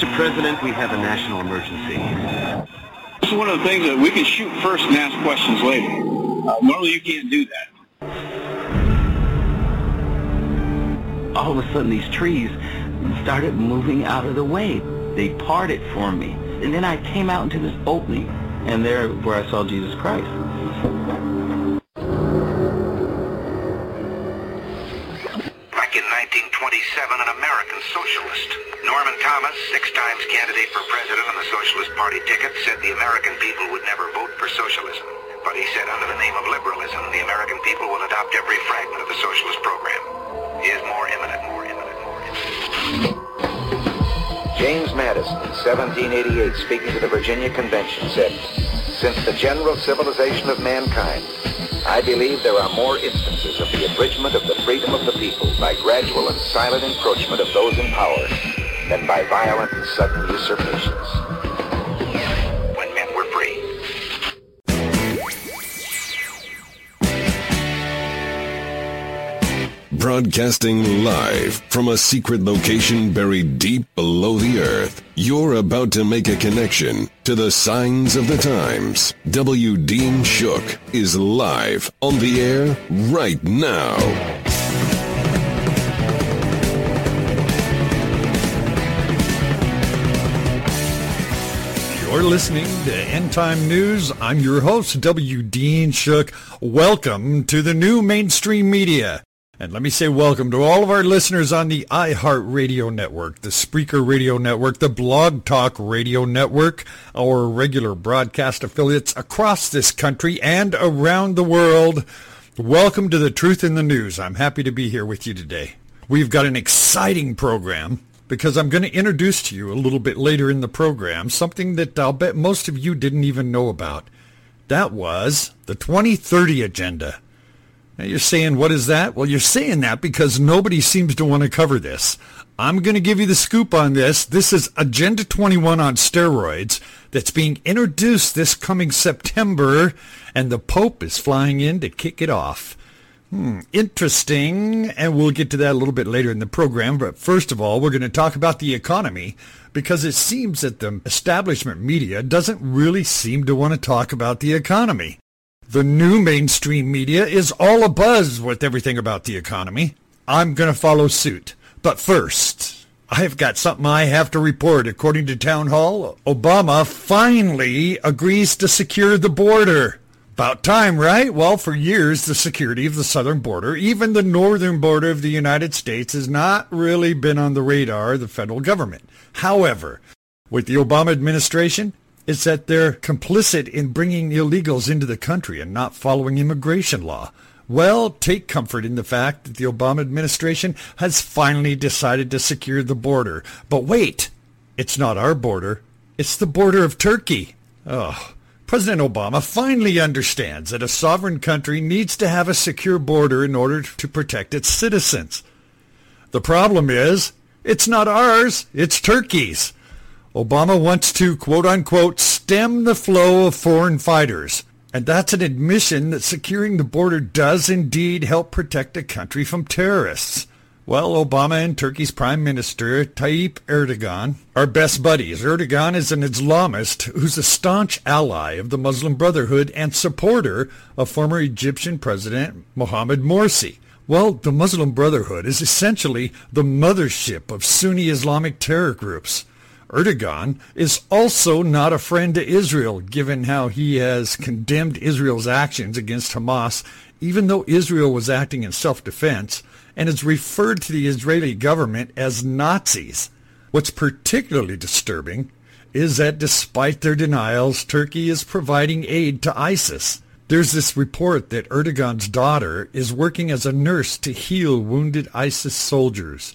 Mr. President, we have a national emergency. This is one of the things that we can shoot first and ask questions later. Normally you can't do that. All of a sudden these trees started moving out of the way. They parted for me. And then I came out into this opening, and there where I saw Jesus Christ. Back in 1927, an American socialist, Norman Thomas, six-time candidate for president on the Socialist Party ticket, said the American people would never vote for socialism. But he said under the name of liberalism, the American people will adopt every fragment of the socialist program. It is more imminent, more imminent, more imminent. James Madison, 1788, speaking to the Virginia Convention, said, "Since the general civilization of mankind, I believe there are more instances of the abridgment of the freedom of the people by gradual and silent encroachment of those in power than by violent and sudden usurpations." When men were free. Broadcasting live from a secret location buried deep below the earth, you're about to make a connection to the signs of the times. W. Dean Shook is live on the air right now. You're listening to End Time News. I'm your host, W. Dean Shook. Welcome to the new mainstream media. And let me say welcome to all of our listeners on the iHeartRadio network, the Spreaker radio network, the Blog Talk Radio network, our regular broadcast affiliates across this country and around the world. Welcome to The Truth in the News. I'm happy to be here with you today. We've got an exciting program because I'm going to introduce to you a little bit later in the program something that I'll bet most of you didn't even know about. That was the 2030 Agenda. Now you're saying, what is that? Well, you're saying that because nobody seems to want to cover this. I'm going to give you the scoop on this. This is Agenda 21 on steroids that's being introduced this coming September, and the Pope is flying in to kick it off. Interesting, and we'll get to that a little bit later in the program. But first of all, we're going to talk about the economy because it seems that the establishment media doesn't really seem to want to talk about the economy. The new mainstream media is all abuzz with everything about the economy. I'm going to follow suit. But first, I've got something I have to report. According to Town Hall, Obama finally agrees to secure the border. About time, right? Well, for years, the security of the southern border, even the northern border of the United States, has not really been on the radar of the federal government. However, with the Obama administration, it's that they're complicit in bringing illegals into the country and not following immigration law. Well, take comfort in the fact that the Obama administration has finally decided to secure the border. But wait, it's not our border. It's the border of Turkey. Oh, President Obama finally understands that a sovereign country needs to have a secure border in order to protect its citizens. The problem is, it's not ours, it's Turkey's. Obama wants to, quote-unquote, stem the flow of foreign fighters. And that's an admission that securing the border does indeed help protect a country from terrorists. Well, Obama and Turkey's Prime Minister, Tayyip Erdogan, are best buddies. Erdogan is an Islamist who's a staunch ally of the Muslim Brotherhood and supporter of former Egyptian President Mohamed Morsi. Well, the Muslim Brotherhood is essentially the mothership of Sunni Islamic terror groups. Erdogan is also not a friend to Israel, given how he has condemned Israel's actions against Hamas, even though Israel was acting in self-defense, and has referred to the Israeli government as Nazis. What's particularly disturbing is that despite their denials, Turkey is providing aid to ISIS. There's this report that Erdogan's daughter is working as a nurse to heal wounded ISIS soldiers.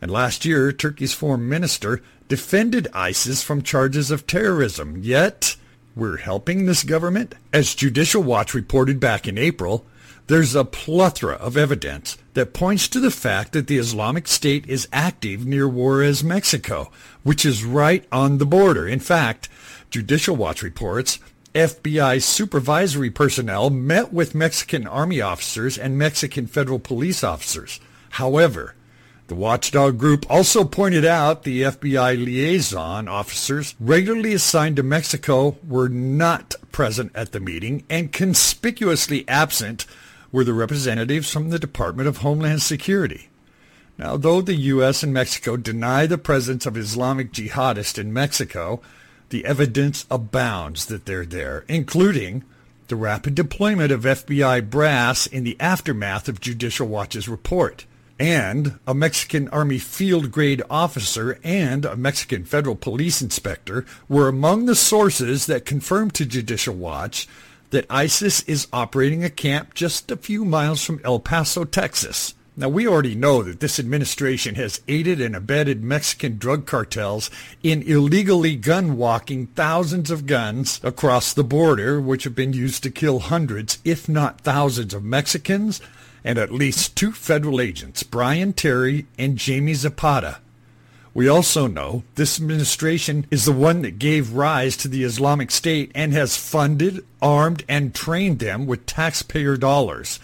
And last year, Turkey's foreign minister defended ISIS from charges of terrorism. Yet, we're helping this government? As Judicial Watch reported back in April, there's a plethora of evidence that points to the fact that the Islamic State is active near Juarez, Mexico, which is right on the border. In fact, Judicial Watch reports FBI supervisory personnel met with Mexican Army officers and Mexican federal police officers. However, The watchdog group also pointed out the FBI liaison officers regularly assigned to Mexico were not present at the meeting, and conspicuously absent were the representatives from the Department of Homeland Security. Now, though the U.S. and Mexico deny the presence of Islamic jihadists in Mexico, the evidence abounds that they're there, including the rapid deployment of FBI brass in the aftermath of Judicial Watch's report, and a Mexican Army field-grade officer and a Mexican federal police inspector were among the sources that confirmed to Judicial Watch that ISIS is operating a camp just a few miles from El Paso, Texas. Now, we already know that this administration has aided and abetted Mexican drug cartels in illegally gun-walking thousands of guns across the border, which have been used to kill hundreds, if not thousands, of Mexicans, and at least two federal agents, Brian Terry and Jamie Zapata. We also know this administration is the one that gave rise to the Islamic State and has funded, armed, and trained them with taxpayer dollars.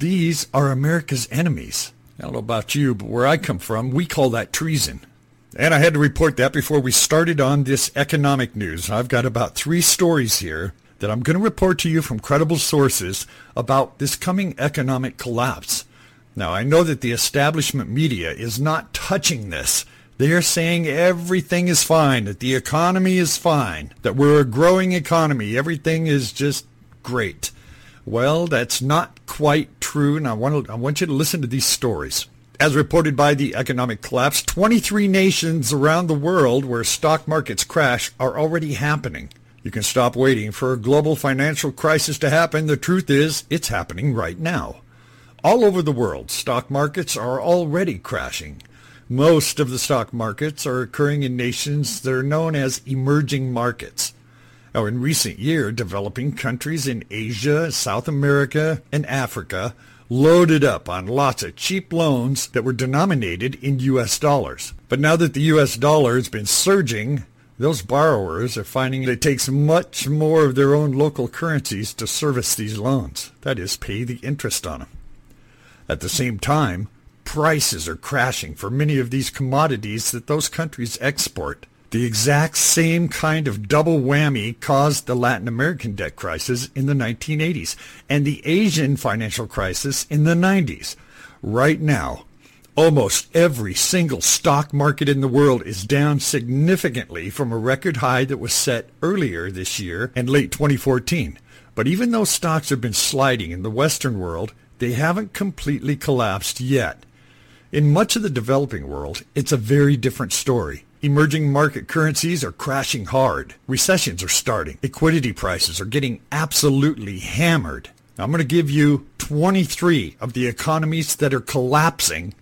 These are America's enemies. I don't know about you, but where I come from, we call that treason. And I had to report that before we started on this economic news. I've got about three stories here that I'm going to report to you from credible sources about this coming economic collapse. Now, I know that the establishment media is not touching this. They are saying everything is fine, that the economy is fine, that we're a growing economy, everything is just great. Well, that's not quite true, and I want you to listen to these stories. As reported by the economic collapse, 23 nations around the world where stock markets crash are already happening. You can stop waiting for a global financial crisis to happen. The truth is, it's happening right now. All over the world, stock markets are already crashing. Most of the stock markets are occurring in nations that are known as emerging markets. Now, in recent years, developing countries in Asia, South America, and Africa loaded up on lots of cheap loans that were denominated in U.S. dollars. But now that the U.S. dollar has been surging, those borrowers are finding it takes much more of their own local currencies to service these loans, that is, pay the interest on them. At the same time, prices are crashing for many of these commodities that those countries export. The exact same kind of double whammy caused the Latin American debt crisis in the 1980s and the Asian financial crisis in the 90s. Right now, almost every single stock market in the world is down significantly from a record high that was set earlier this year and late 2014. But even though stocks have been sliding in the Western world, they haven't completely collapsed yet. In much of the developing world, it's a very different story. Emerging market currencies are crashing hard. Recessions are starting. Liquidity prices are getting absolutely hammered. Now, I'm going to give you 23 of the economies that are collapsing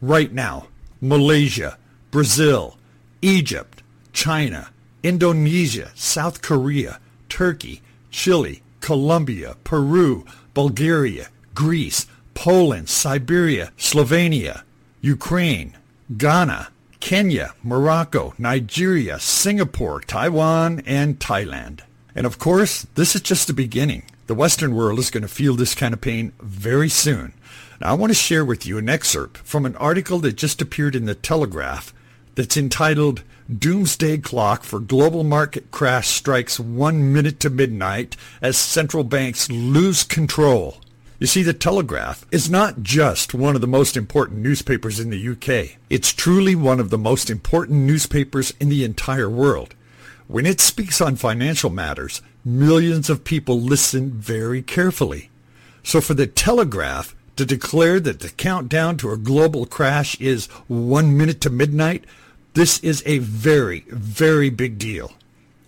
right now. Malaysia, Brazil, Egypt, China, Indonesia, South Korea, Turkey, Chile, Colombia, Peru, Bulgaria, Greece, Poland, Siberia, Slovenia, Ukraine, Ghana, Kenya, Morocco, Nigeria, Singapore, Taiwan, and Thailand. And of course, this is just the beginning. The Western world is going to feel this kind of pain very soon. Now, I want to share with you an excerpt from an article that just appeared in the Telegraph that's entitled "Doomsday Clock for Global Market Crash Strikes 1 Minute to Midnight as Central Banks Lose Control." You see, the Telegraph is not just one of the most important newspapers in the UK. It's truly one of the most important newspapers in the entire world. When it speaks on financial matters, millions of people listen very carefully. So for the Telegraph to declare that the countdown to a global crash is 1 minute to midnight, this is a very, very big deal.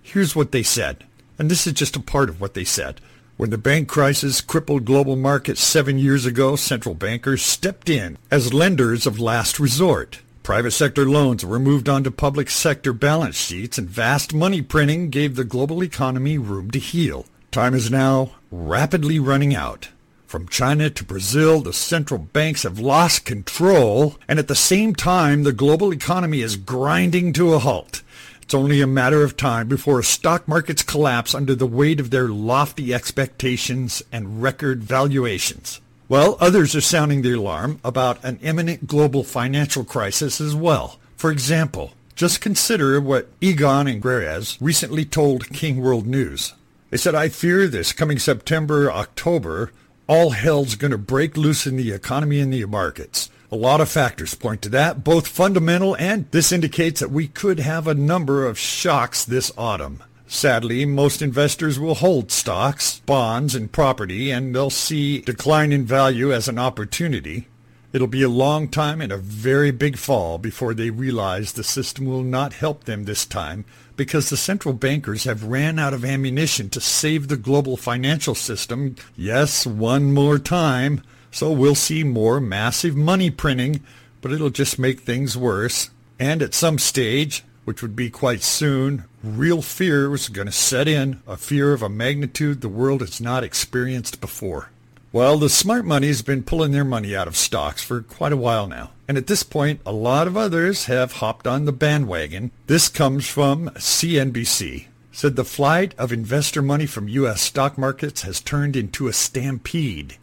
Here's what they said, and this is just a part of what they said. When the bank crisis crippled global markets 7 years ago, central bankers stepped in as lenders of last resort. Private sector loans were moved onto public sector balance sheets, and vast money printing gave the global economy room to heal. Time is now rapidly running out. From China to Brazil, the central banks have lost control, and at the same time, the global economy is grinding to a halt. It's only a matter of time before stock markets collapse under the weight of their lofty expectations and record valuations. Well, others are sounding the alarm about an imminent global financial crisis as well. For example, just consider what Egon and Grez recently told King World News. They said, I fear this coming September, October, all hell's going to break loose in the economy and the markets. A lot of factors point to that, both fundamental and this indicates that we could have a number of shocks this autumn. Sadly, most investors will hold stocks, bonds, and property, and they'll see decline in value as an opportunity. It'll be a long time and a very big fall before they realize the system will not help them this time because the central bankers have ran out of ammunition to save the global financial system, yes, one more time. So we'll see more massive money printing, but it'll just make things worse. And at some stage, which would be quite soon, real fear was going to set in, a fear of a magnitude the world has not experienced before. Well, the smart money's been pulling their money out of stocks for quite a while now. And at this point, a lot of others have hopped on the bandwagon. This comes from CNBC. Said the flight of investor money from U.S. stock markets has turned into a stampede.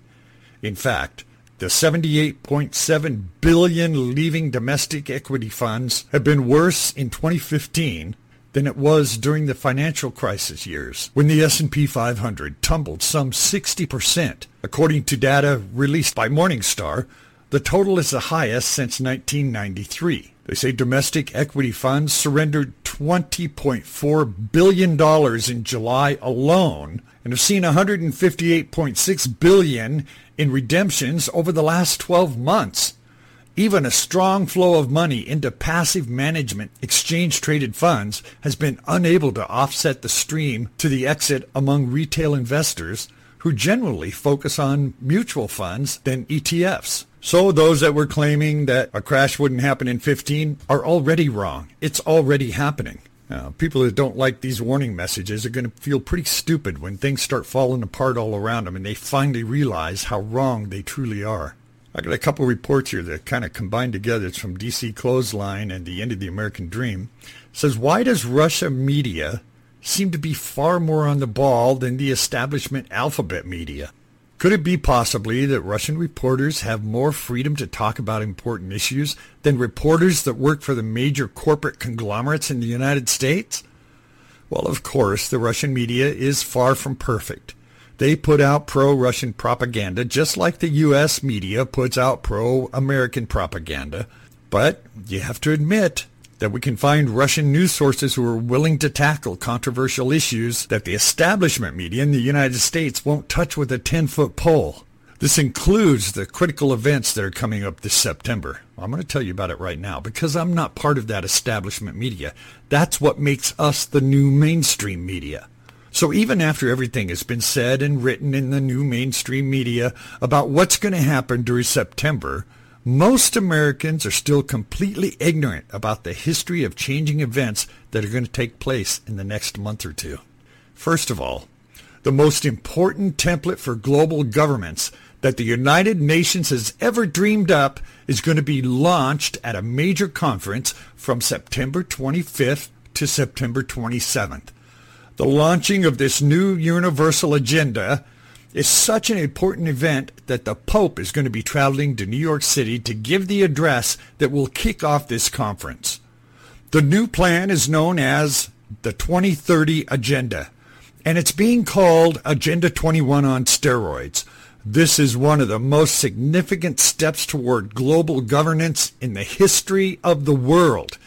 In fact, the $78.7 billion leaving domestic equity funds have been worse in 2015 than it was during the financial crisis years, when the S&P 500 tumbled some 60%. According to data released by Morningstar, the total is the highest since 1993. They say domestic equity funds surrendered $20.4 billion in July alone and have seen $158.6 billion in redemptions over the last 12 months. Even a strong flow of money into passive management exchange-traded funds has been unable to offset the stream to the exit among retail investors who generally focus on mutual funds than ETFs. So those that were claiming that a crash wouldn't happen in 15 are already wrong. It's already happening. Now, people that don't like these warning messages are going to feel pretty stupid when things start falling apart all around them and they finally realize how wrong they truly are. I got a couple reports here that kind of combined together. It's from DC Clothesline and The End of the American Dream. It says, why does Russia media seem to be far more on the ball than the establishment alphabet media? Could it be possibly that Russian reporters have more freedom to talk about important issues than reporters that work for the major corporate conglomerates in the United States? Well, of course, the Russian media is far from perfect. They put out pro-Russian propaganda just like the U.S. media puts out pro-American propaganda. But you have to admit that we can find Russian news sources who are willing to tackle controversial issues that the establishment media in the United States won't touch with a 10-foot pole. This includes the critical events that are coming up this September. I'm going to tell you about it right now because I'm not part of that establishment media. That's what makes us the new mainstream media. So even after everything has been said and written in the new mainstream media about what's going to happen during September, most Americans are still completely ignorant about the history of changing events that are going to take place in the next month or two. First of all, the most important template for global governments that the United Nations has ever dreamed up is going to be launched at a major conference from September 25th to September 27th. The launching of this new universal agenda is such an important event that the Pope is going to be traveling to New York City to give the address that will kick off this conference. The new plan is known as the 2030 Agenda, and it's being called Agenda 21 on steroids. This is one of the most significant steps toward global governance in the history of the world.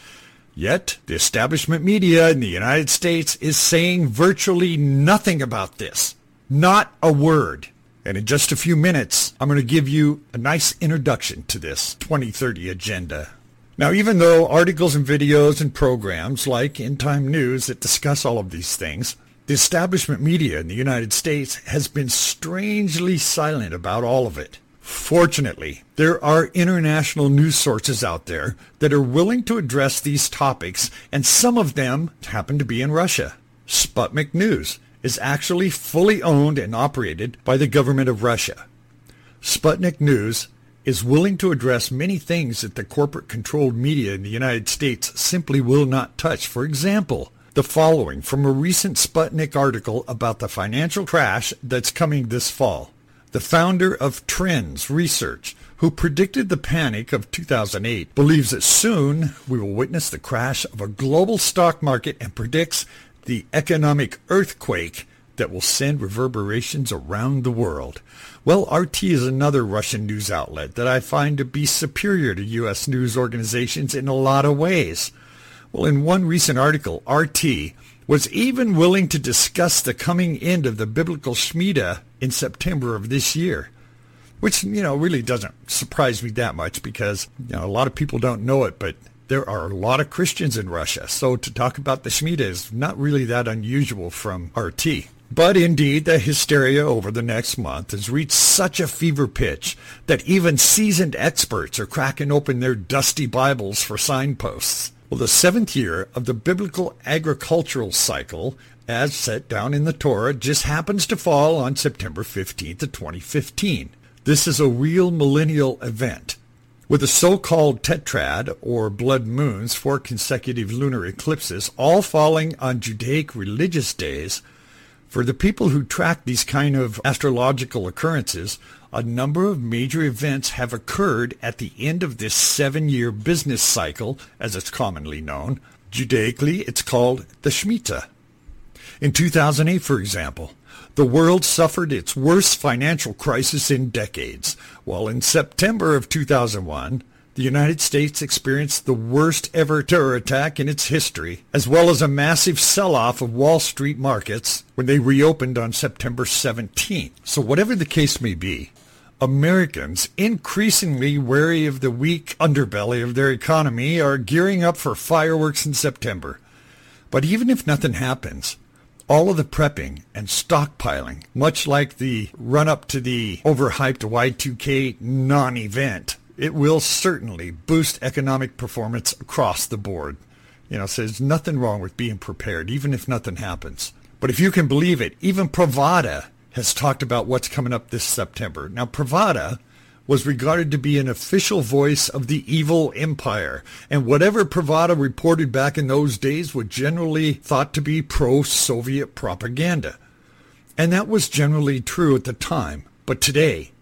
Yet, the establishment media in the United States is saying virtually nothing about this. Not a word. And in just a few minutes, I'm going to give you a nice introduction to this 2030 Agenda. Now, even though articles and videos and programs like End Time News that discuss all of these things, the establishment media in the United States has been strangely silent about all of it. Fortunately, there are international news sources out there that are willing to address these topics, and some of them happen to be in Russia. Sputnik News is actually fully owned and operated by the government of Russia. Sputnik News is willing to address many things that the corporate-controlled media in the United States simply will not touch. For example, the following from a recent Sputnik article about the financial crash that's coming this fall. the founder of Trends Research, who predicted the panic of 2008, believes that soon we will witness the crash of a global stock market and predicts the economic earthquake that will send reverberations around the world. Well, RT is another Russian news outlet that I find to be superior to U.S. news organizations in a lot of ways. Well, in one recent article, RT was even willing to discuss the coming end of the biblical Shemitah in September of this year, which, really doesn't surprise me that much because, a lot of people don't know it, but there are a lot of Christians in Russia. So to talk about the Shemitah is not really that unusual from RT. But indeed, the hysteria over the next month has reached such a fever pitch that even seasoned experts are cracking open their dusty Bibles for signposts. Well, the seventh year of the biblical agricultural cycle, as set down in the Torah, just happens to fall on September 15th of 2015. This is a real millennial event, with the so-called tetrad, or blood moons, 4 consecutive lunar eclipses, all falling on Judaic religious days. For the people who track these kind of astrological occurrences, a number of major events have occurred at the end of this 7-year business cycle, as it's commonly known. Judaically, it's called the Shemitah. In 2008, for example, the world suffered its worst financial crisis in decades, while in September of 2001, the United States experienced the worst ever terror attack in its history, as well as a massive sell-off of Wall Street markets when they reopened on September 17th. So whatever the case may be, Americans, increasingly wary of the weak underbelly of their economy, are gearing up for fireworks in September. But even if nothing happens, all of the prepping and stockpiling, much like the run-up to the overhyped Y2K non-event, it will certainly boost economic performance across the board. So there's nothing wrong with being prepared, even if nothing happens. But if you can believe it, even Pravda has talked about what's coming up this September. Now, Pravda was regarded to be an official voice of the evil empire, and whatever Pravda reported back in those days was generally thought to be pro-Soviet propaganda. And that was generally true at the time. But today,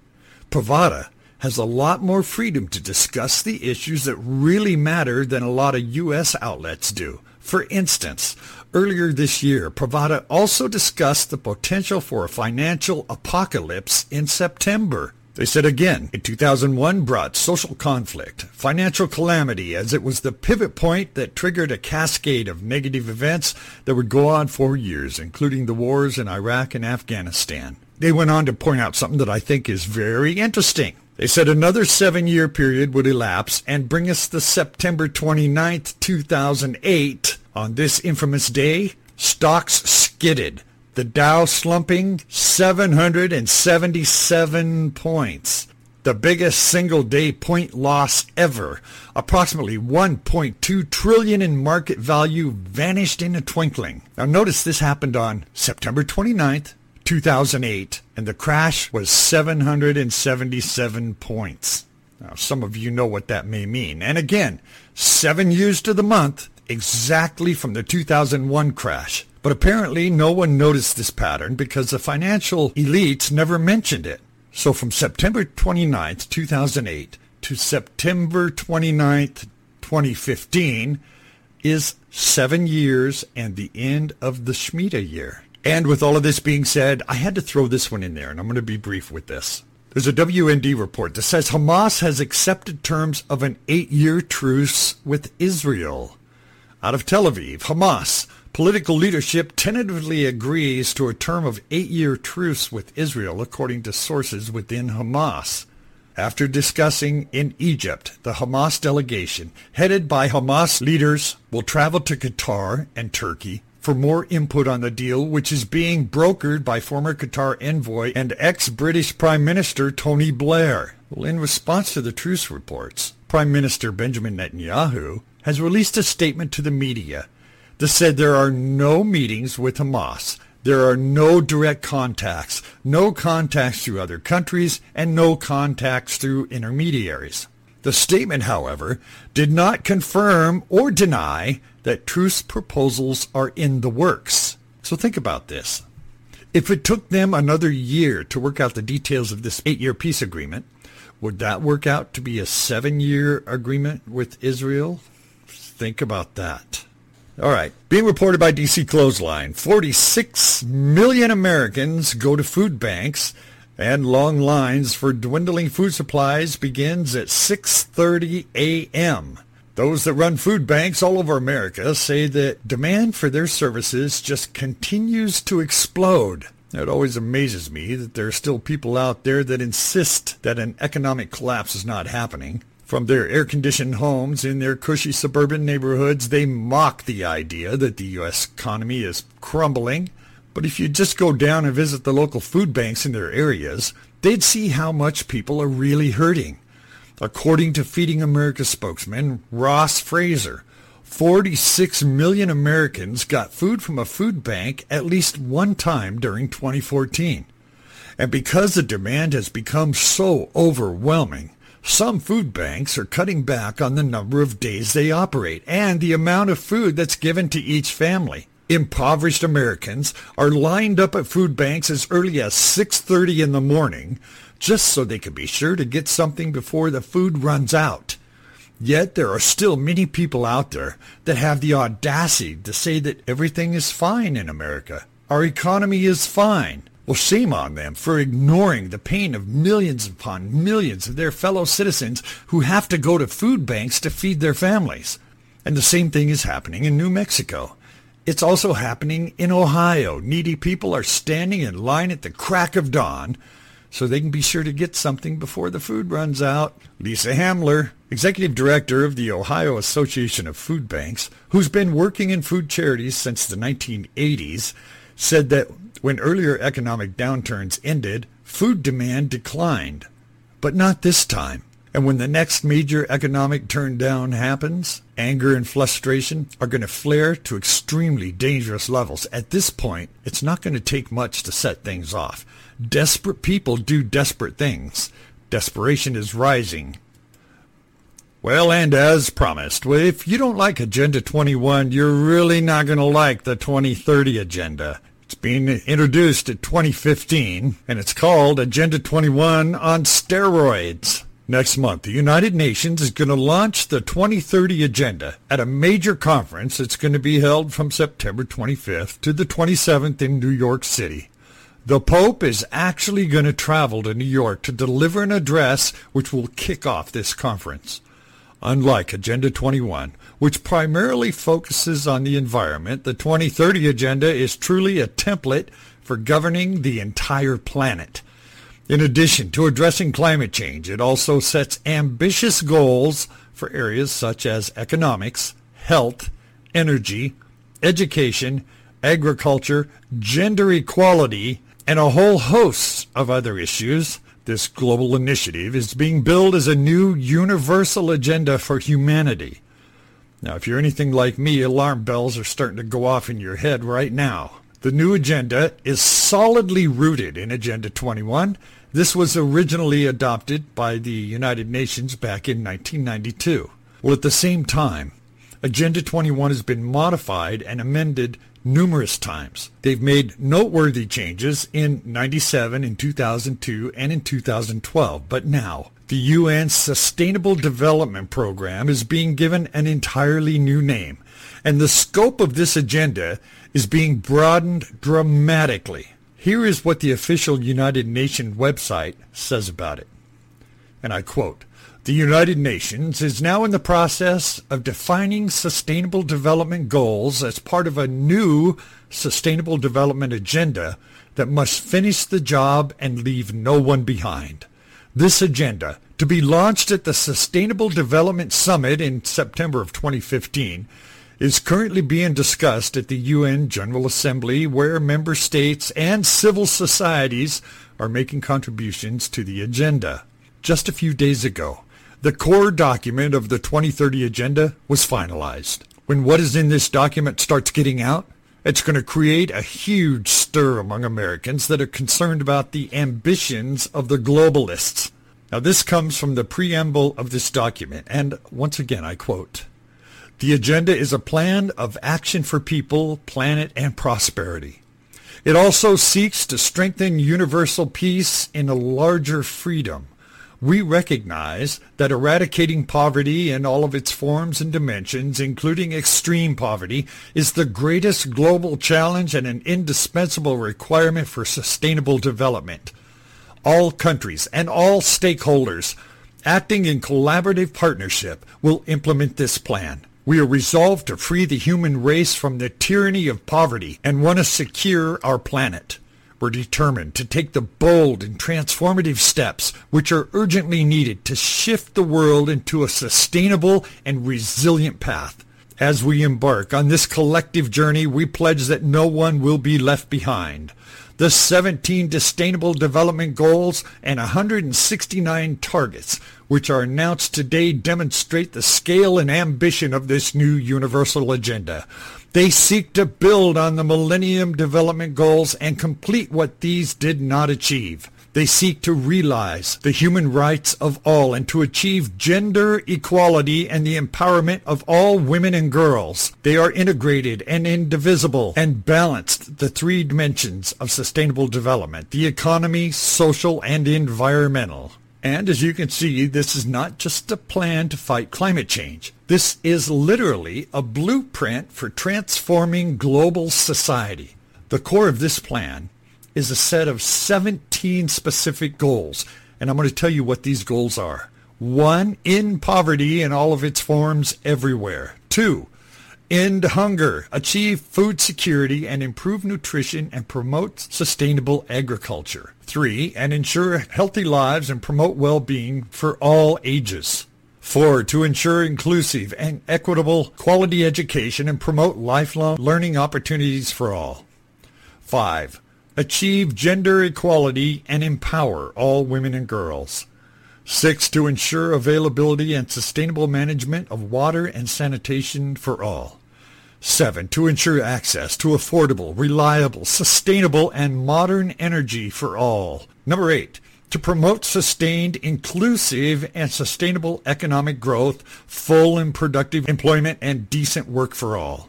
Pravda has a lot more freedom to discuss the issues that really matter than a lot of U.S. outlets do. For instance, earlier this year, Pravda also discussed the potential for a financial apocalypse in September. They said again, in 2001 brought social conflict, financial calamity, as it was the pivot point that triggered a cascade of negative events that would go on for years, including the wars in Iraq and Afghanistan. They went on to point out something that I think is very interesting. They said another 7-year period would elapse and bring us to September 29th, 2008. On this infamous day, stocks skidded, the Dow slumping 777 points, the biggest single-day point loss ever. Approximately $1.2 trillion in market value vanished in a twinkling. Now notice this happened on September 29th, 2008, and the crash was 777 points. Now, some of you know what that may mean. And again, 7 years to the month, exactly from the 2001 crash. But apparently, no one noticed this pattern because the financial elites never mentioned it. So from September 29th, 2008 to September 29th, 2015 is 7 years and the end of the Shemitah year. And with all of this being said, I had to throw this one in there, and I'm going to be brief with this. There's a WND report that says Hamas has accepted terms of an 8-year truce with Israel. Out of Tel Aviv, Hamas political leadership tentatively agrees to a term of 8-year truce with Israel, according to sources within Hamas. After discussing in Egypt, the Hamas delegation, headed by Hamas leaders, will travel to Qatar and Turkey for more input on the deal, which is being brokered by former Qatar envoy and ex-British Prime Minister Tony Blair. Well, in response to the truce reports, Prime Minister Benjamin Netanyahu has released a statement to the media that said there are no meetings with Hamas, there are no direct contacts, no contacts through other countries, and no contacts through intermediaries. The statement, however, did not confirm or deny that truce proposals are in the works. So think about this. If it took them another year to work out the details of this 8-year peace agreement, would that work out to be a 7-year agreement with Israel? Think about that. All right. Being reported by DC Clothesline, 46 million Americans go to food banks, and long lines for dwindling food supplies begins at 6:30 a.m. Those that run food banks all over America say that demand for their services just continues to explode. It always amazes me that there are still people out there that insist that an economic collapse is not happening. From their air-conditioned homes in their cushy suburban neighborhoods, they mock the idea that the U.S. economy is crumbling. But if you just go down and visit the local food banks in their areas, they'd see how much people are really hurting. According to Feeding America spokesman Ross Fraser, 46 million Americans got food from a food bank at least one time during 2014. And because the demand has become so overwhelming, some food banks are cutting back on the number of days they operate and the amount of food that's given to each family. Impoverished Americans are lined up at food banks as early as 6:30 in the morning, just so they can be sure to get something before the food runs out. Yet there are still many people out there that have the audacity to say that everything is fine in America. Our economy is fine. Well, shame on them for ignoring the pain of millions upon millions of their fellow citizens who have to go to food banks to feed their families. And the same thing is happening in New Mexico. It's also happening in Ohio. Needy people are standing in line at the crack of dawn so they can be sure to get something before the food runs out. Lisa Hamler, executive director of the Ohio Association of Food Banks, who's been working in food charities since the 1980s, said that when earlier economic downturns ended, food demand declined, but not this time. And when the next major economic turndown happens, anger and frustration are going to flare to extremely dangerous levels. At this point, it's not going to take much to set things off. Desperate people do desperate things. Desperation is rising. Well, and as promised, if you don't like Agenda 21, you're really not going to like the 2030 agenda. It's being introduced in 2015, and it's called Agenda 21 on steroids. Next month, the United Nations is going to launch the 2030 Agenda at a major conference that's going to be held from September 25th to the 27th in New York City. The Pope is actually going to travel to New York to deliver an address which will kick off this conference. Unlike Agenda 21, which primarily focuses on the environment, the 2030 Agenda is truly a template for governing the entire planet. In addition to addressing climate change, it also sets ambitious goals for areas such as economics, health, energy, education, agriculture, gender equality, and a whole host of other issues. This global initiative is being billed as a new universal agenda for humanity. Now, if you're anything like me, alarm bells are starting to go off in your head right now. The new agenda is solidly rooted in Agenda 21. This was originally adopted by the United Nations back in 1992. Well, at the same time, Agenda 21 has been modified and amended numerous times. They've made noteworthy changes in 1997, in 2002, and in 2012. But now, the UN Sustainable Development Program is being given an entirely new name. And the scope of this agenda is being broadened dramatically. Here is what the official United Nations website says about it. And I quote, "The United Nations is now in the process of defining sustainable development goals as part of a new sustainable development agenda that must finish the job and leave no one behind. This agenda, to be launched at the Sustainable Development Summit in September of 2015, is currently being discussed at the UN General Assembly, where member states and civil societies are making contributions to the agenda." Just a few days ago, the core document of the 2030 Agenda was finalized. When what is in this document starts getting out, it's going to create a huge stir among Americans that are concerned about the ambitions of the globalists. Now, this comes from the preamble of this document, and once again, I quote, "The agenda is a plan of action for people, planet, and prosperity. It also seeks to strengthen universal peace and a larger freedom. We recognize that eradicating poverty in all of its forms and dimensions, including extreme poverty, is the greatest global challenge and an indispensable requirement for sustainable development. All countries and all stakeholders acting in collaborative partnership will implement this plan. We are resolved to free the human race from the tyranny of poverty and want to secure our planet. We're determined to take the bold and transformative steps which are urgently needed to shift the world into a sustainable and resilient path. As we embark on this collective journey, we pledge that no one will be left behind. The 17 Sustainable Development Goals and 169 targets, which are announced today, demonstrate the scale and ambition of this new universal agenda. They seek to build on the Millennium Development Goals and complete what these did not achieve. They seek to realize the human rights of all and to achieve gender equality and the empowerment of all women and girls. They are integrated and indivisible and balanced the three dimensions of sustainable development: the economy, social, and environmental. And as you can see, this is not just a plan to fight climate change. This is literally a blueprint for transforming global society. The core of this plan is a set of 17 specific goals, and I'm going to tell you what these goals are. 1, end poverty in all of its forms everywhere. 2, end hunger, achieve food security and improve nutrition and promote sustainable agriculture. 3, and ensure healthy lives and promote well-being for all ages. 4, to ensure inclusive and equitable quality education and promote lifelong learning opportunities for all. 5, achieve gender equality and empower all women and girls. 6, to ensure availability and sustainable management of water and sanitation for all. 7, to ensure access to affordable, reliable, sustainable, and modern energy for all. Number 8, to promote sustained, inclusive, and sustainable economic growth, full and productive employment, and decent work for all.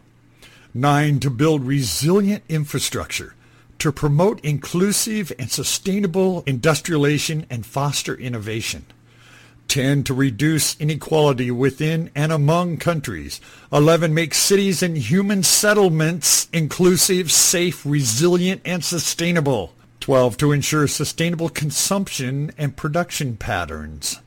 9, to build resilient infrastructure, to promote inclusive and sustainable industrialization and foster innovation. 10, to reduce inequality within and among countries. 11, make cities and human settlements inclusive, safe, resilient, and sustainable. 12, to ensure sustainable consumption and production patterns.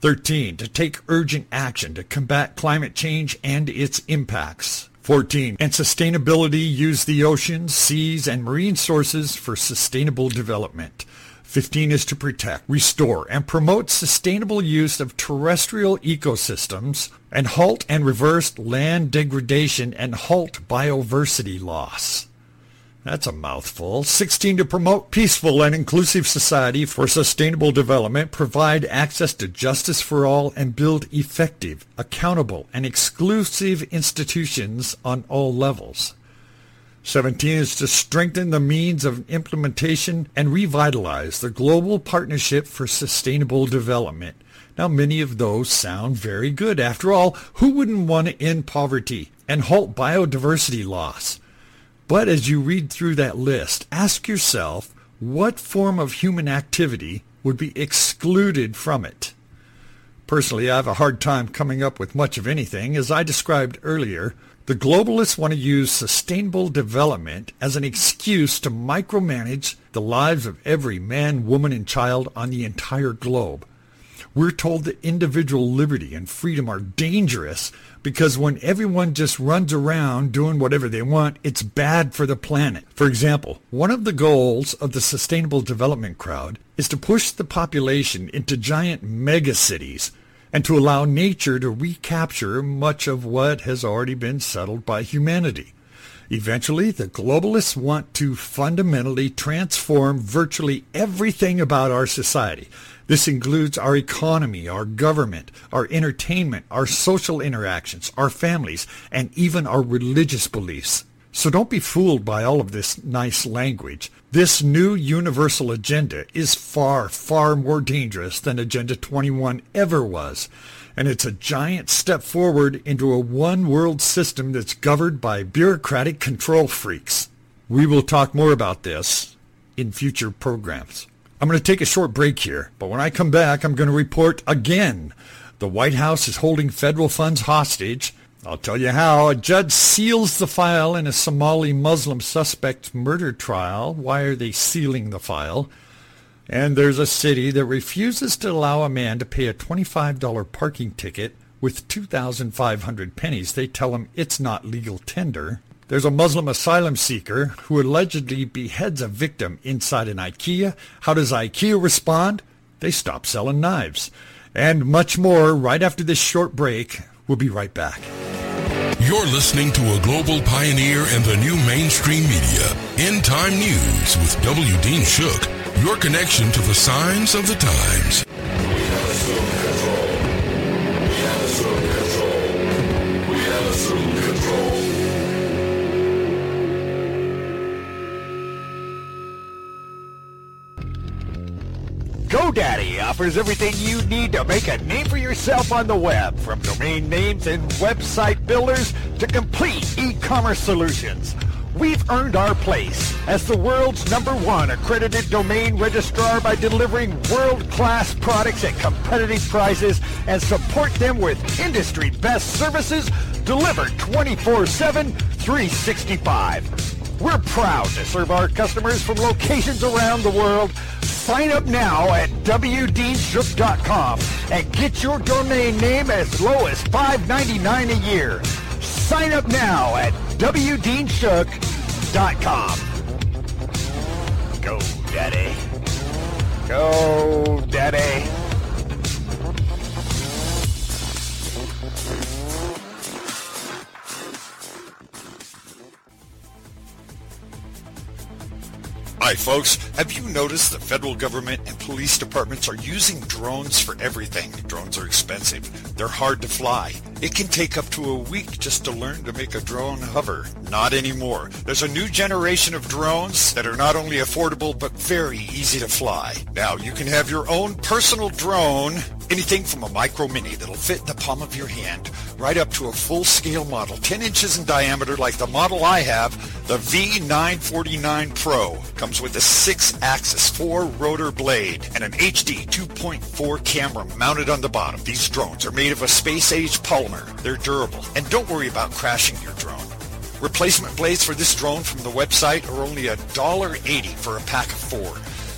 13, to take urgent action to combat climate change and its impacts. 14, and sustainability, use the oceans, seas, and marine sources for sustainable development. 15 is to protect, restore, and promote sustainable use of terrestrial ecosystems and halt and reverse land degradation and halt biodiversity loss. That's a mouthful. 16, to promote peaceful and inclusive society for sustainable development, provide access to justice for all, and build effective, accountable, and exclusive institutions on all levels. 17 is to strengthen the means of implementation and revitalize the global partnership for sustainable development. Now, many of those sound very good. After all, who wouldn't want to end poverty and halt biodiversity loss? But as you read through that list, ask yourself what form of human activity would be excluded from it. Personally, I have a hard time coming up with much of anything. As I described earlier, the globalists want to use sustainable development as an excuse to micromanage the lives of every man, woman, and child on the entire globe. We're told that individual liberty and freedom are dangerous because when everyone just runs around doing whatever they want, it's bad for the planet. For example, one of the goals of the Sustainable Development crowd is to push the population into giant megacities and to allow nature to recapture much of what has already been settled by humanity. Eventually, the globalists want to fundamentally transform virtually everything about our society. This includes our economy, our government, our entertainment, our social interactions, our families, and even our religious beliefs. So don't be fooled by all of this nice language. This new universal agenda is far, far more dangerous than Agenda 21 ever was. And it's a giant step forward into a one-world system that's governed by bureaucratic control freaks. We will talk more about this in future programs. I'm going to take a short break here, but when I come back, I'm going to report again. The White House is holding federal funds hostage. I'll tell you how. A judge seals the file in a Somali Muslim suspect murder trial. Why are they sealing the file? And there's a city that refuses to allow a man to pay a $25 parking ticket with 2,500 pennies. They tell him it's not legal tender. There's a Muslim asylum seeker who allegedly beheads a victim inside an IKEA. How does IKEA respond? They stop selling knives. And much more right after this short break. We'll be right back. You're listening to a global pioneer in the new mainstream media, End Time News with W. Dean Shook. Your connection to the signs of the times. We have assumed control. We have assumed control. We have assumed control. GoDaddy offers everything you need to make a name for yourself on the web, from domain names and website builders to complete e-commerce solutions. We've earned our place as the world's #1 accredited domain registrar by delivering world-class products at competitive prices and support them with industry-best services delivered 24/7, 365. We're proud to serve our customers from locations around the world. Sign up now at wdeanshook.com and get your domain name as low as $5.99 a year. Sign up now at wdeanshook.com. Go, Daddy. Go, Daddy. Hi, folks. Have you noticed the federal government and police departments are using drones for everything? Drones are expensive. They're hard to fly. It can take up to a week just to learn to make a drone hover. Not anymore. There's a new generation of drones that are not only affordable, but very easy to fly. Now, you can have your own personal drone, anything from a micro-mini that'll fit in the palm of your hand, right up to a full-scale model, 10 inches in diameter, like the model I have, the V949 Pro. Comes with a 6-axis 4-rotor blade and an HD 2.4 camera mounted on the bottom. These drones are made of a space-age polymer. They're durable. And don't worry about crashing your drone. Replacement blades for this drone from the website are only $1.80 for a pack of 4.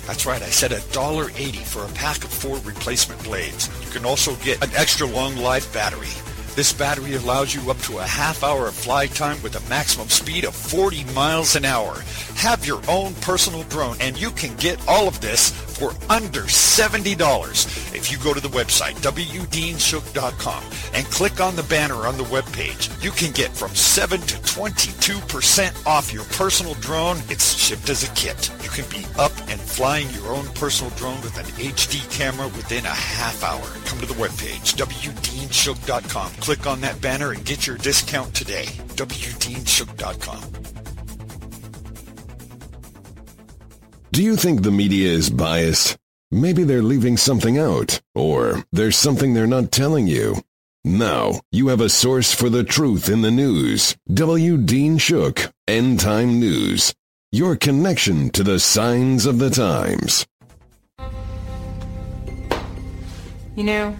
That's right, I said $1.80 for a pack of 4 replacement blades. You can also get an extra long life battery. This battery allows you up to a half hour of fly time with a maximum speed of 40 miles an hour. Have your own personal drone, and you can get all of this for under $70 if you go to the website, wdeanshook.com, and click on the banner on the webpage. You can get from 7 to 22% off your personal drone. It's shipped as a kit. You can be up and flying your own personal drone with an HD camera within a half hour. Come to the webpage, wdeanshook.com. Click on that banner and get your discount today. WDeanShook.com. Do you think the media is biased? Maybe they're leaving something out, or there's something they're not telling you. Now, you have a source for the truth in the news. W. Dean Shook, End Time News. Your connection to the signs of the times. You know,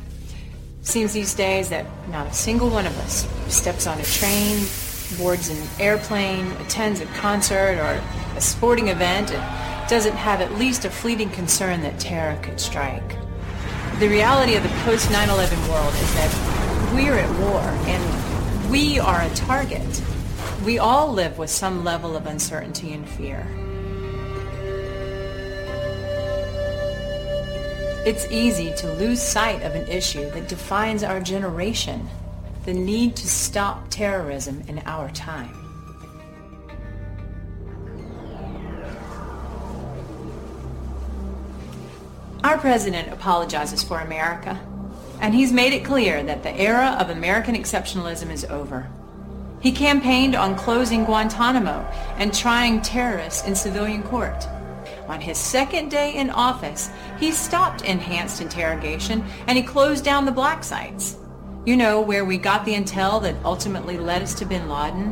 seems these days that not a single one of us steps on a train, boards an airplane, attends a concert or a sporting event, and doesn't have at least a fleeting concern that terror could strike. The reality of the post-9/11 world is that we're at war, and we are a target. We all live with some level of uncertainty and fear. It's easy to lose sight of an issue that defines our generation, the need to stop terrorism in our time. Our president apologizes for America, and he's made it clear that the era of American exceptionalism is over. He campaigned on closing Guantanamo and trying terrorists in civilian court. On his second day in office, he stopped enhanced interrogation and he closed down the black sites. You know, where we got the intel that ultimately led us to bin Laden.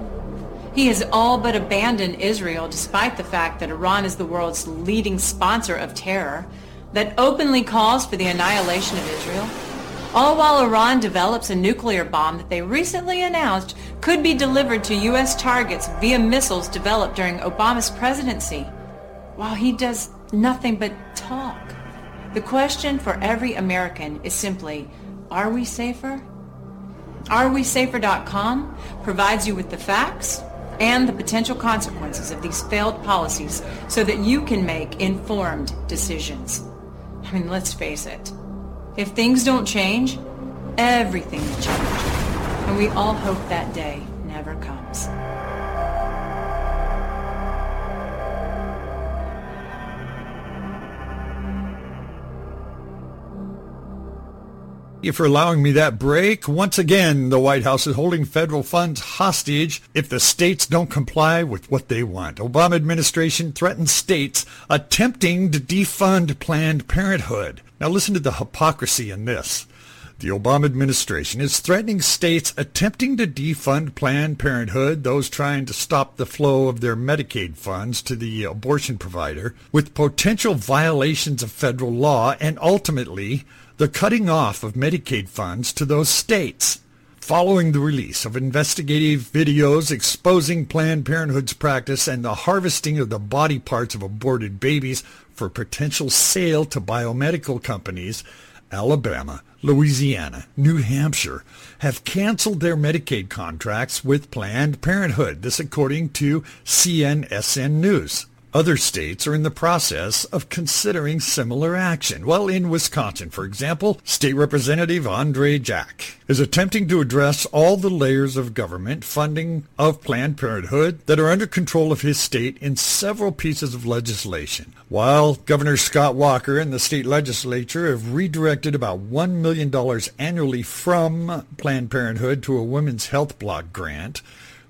He has all but abandoned Israel, despite the fact that Iran is the world's leading sponsor of terror that openly calls for the annihilation of Israel, all while Iran develops a nuclear bomb that they recently announced could be delivered to U.S. targets via missiles developed during Obama's presidency, while he does nothing but talk. The question for every American is simply, are we safer? AreWeSafer.com provides you with the facts and the potential consequences of these failed policies so that you can make informed decisions. I mean, let's face it. If things don't change, everything will change. And we all hope that day never comes. Thank you for allowing me that break. Once again, the White House is holding federal funds hostage if the states don't comply with what they want. Obama administration threatens states attempting to defund Planned Parenthood. Now listen to the hypocrisy in this. The Obama administration is threatening states attempting to defund Planned Parenthood, those trying to stop the flow of their Medicaid funds to the abortion provider, with potential violations of federal law and ultimately the cutting off of Medicaid funds to those states. Following the release of investigative videos exposing Planned Parenthood's practice and the harvesting of the body parts of aborted babies for potential sale to biomedical companies, Alabama, Louisiana, New Hampshire have canceled their Medicaid contracts with Planned Parenthood, this according to CNSN News. Other states are in the process of considering similar action. Well, in Wisconsin, for example, State Representative Andre Jack is attempting to address all the layers of government funding of Planned Parenthood that are under control of his state in several pieces of legislation, while Governor Scott Walker and the state legislature have redirected about $1 million annually from Planned Parenthood to a women's health block grant.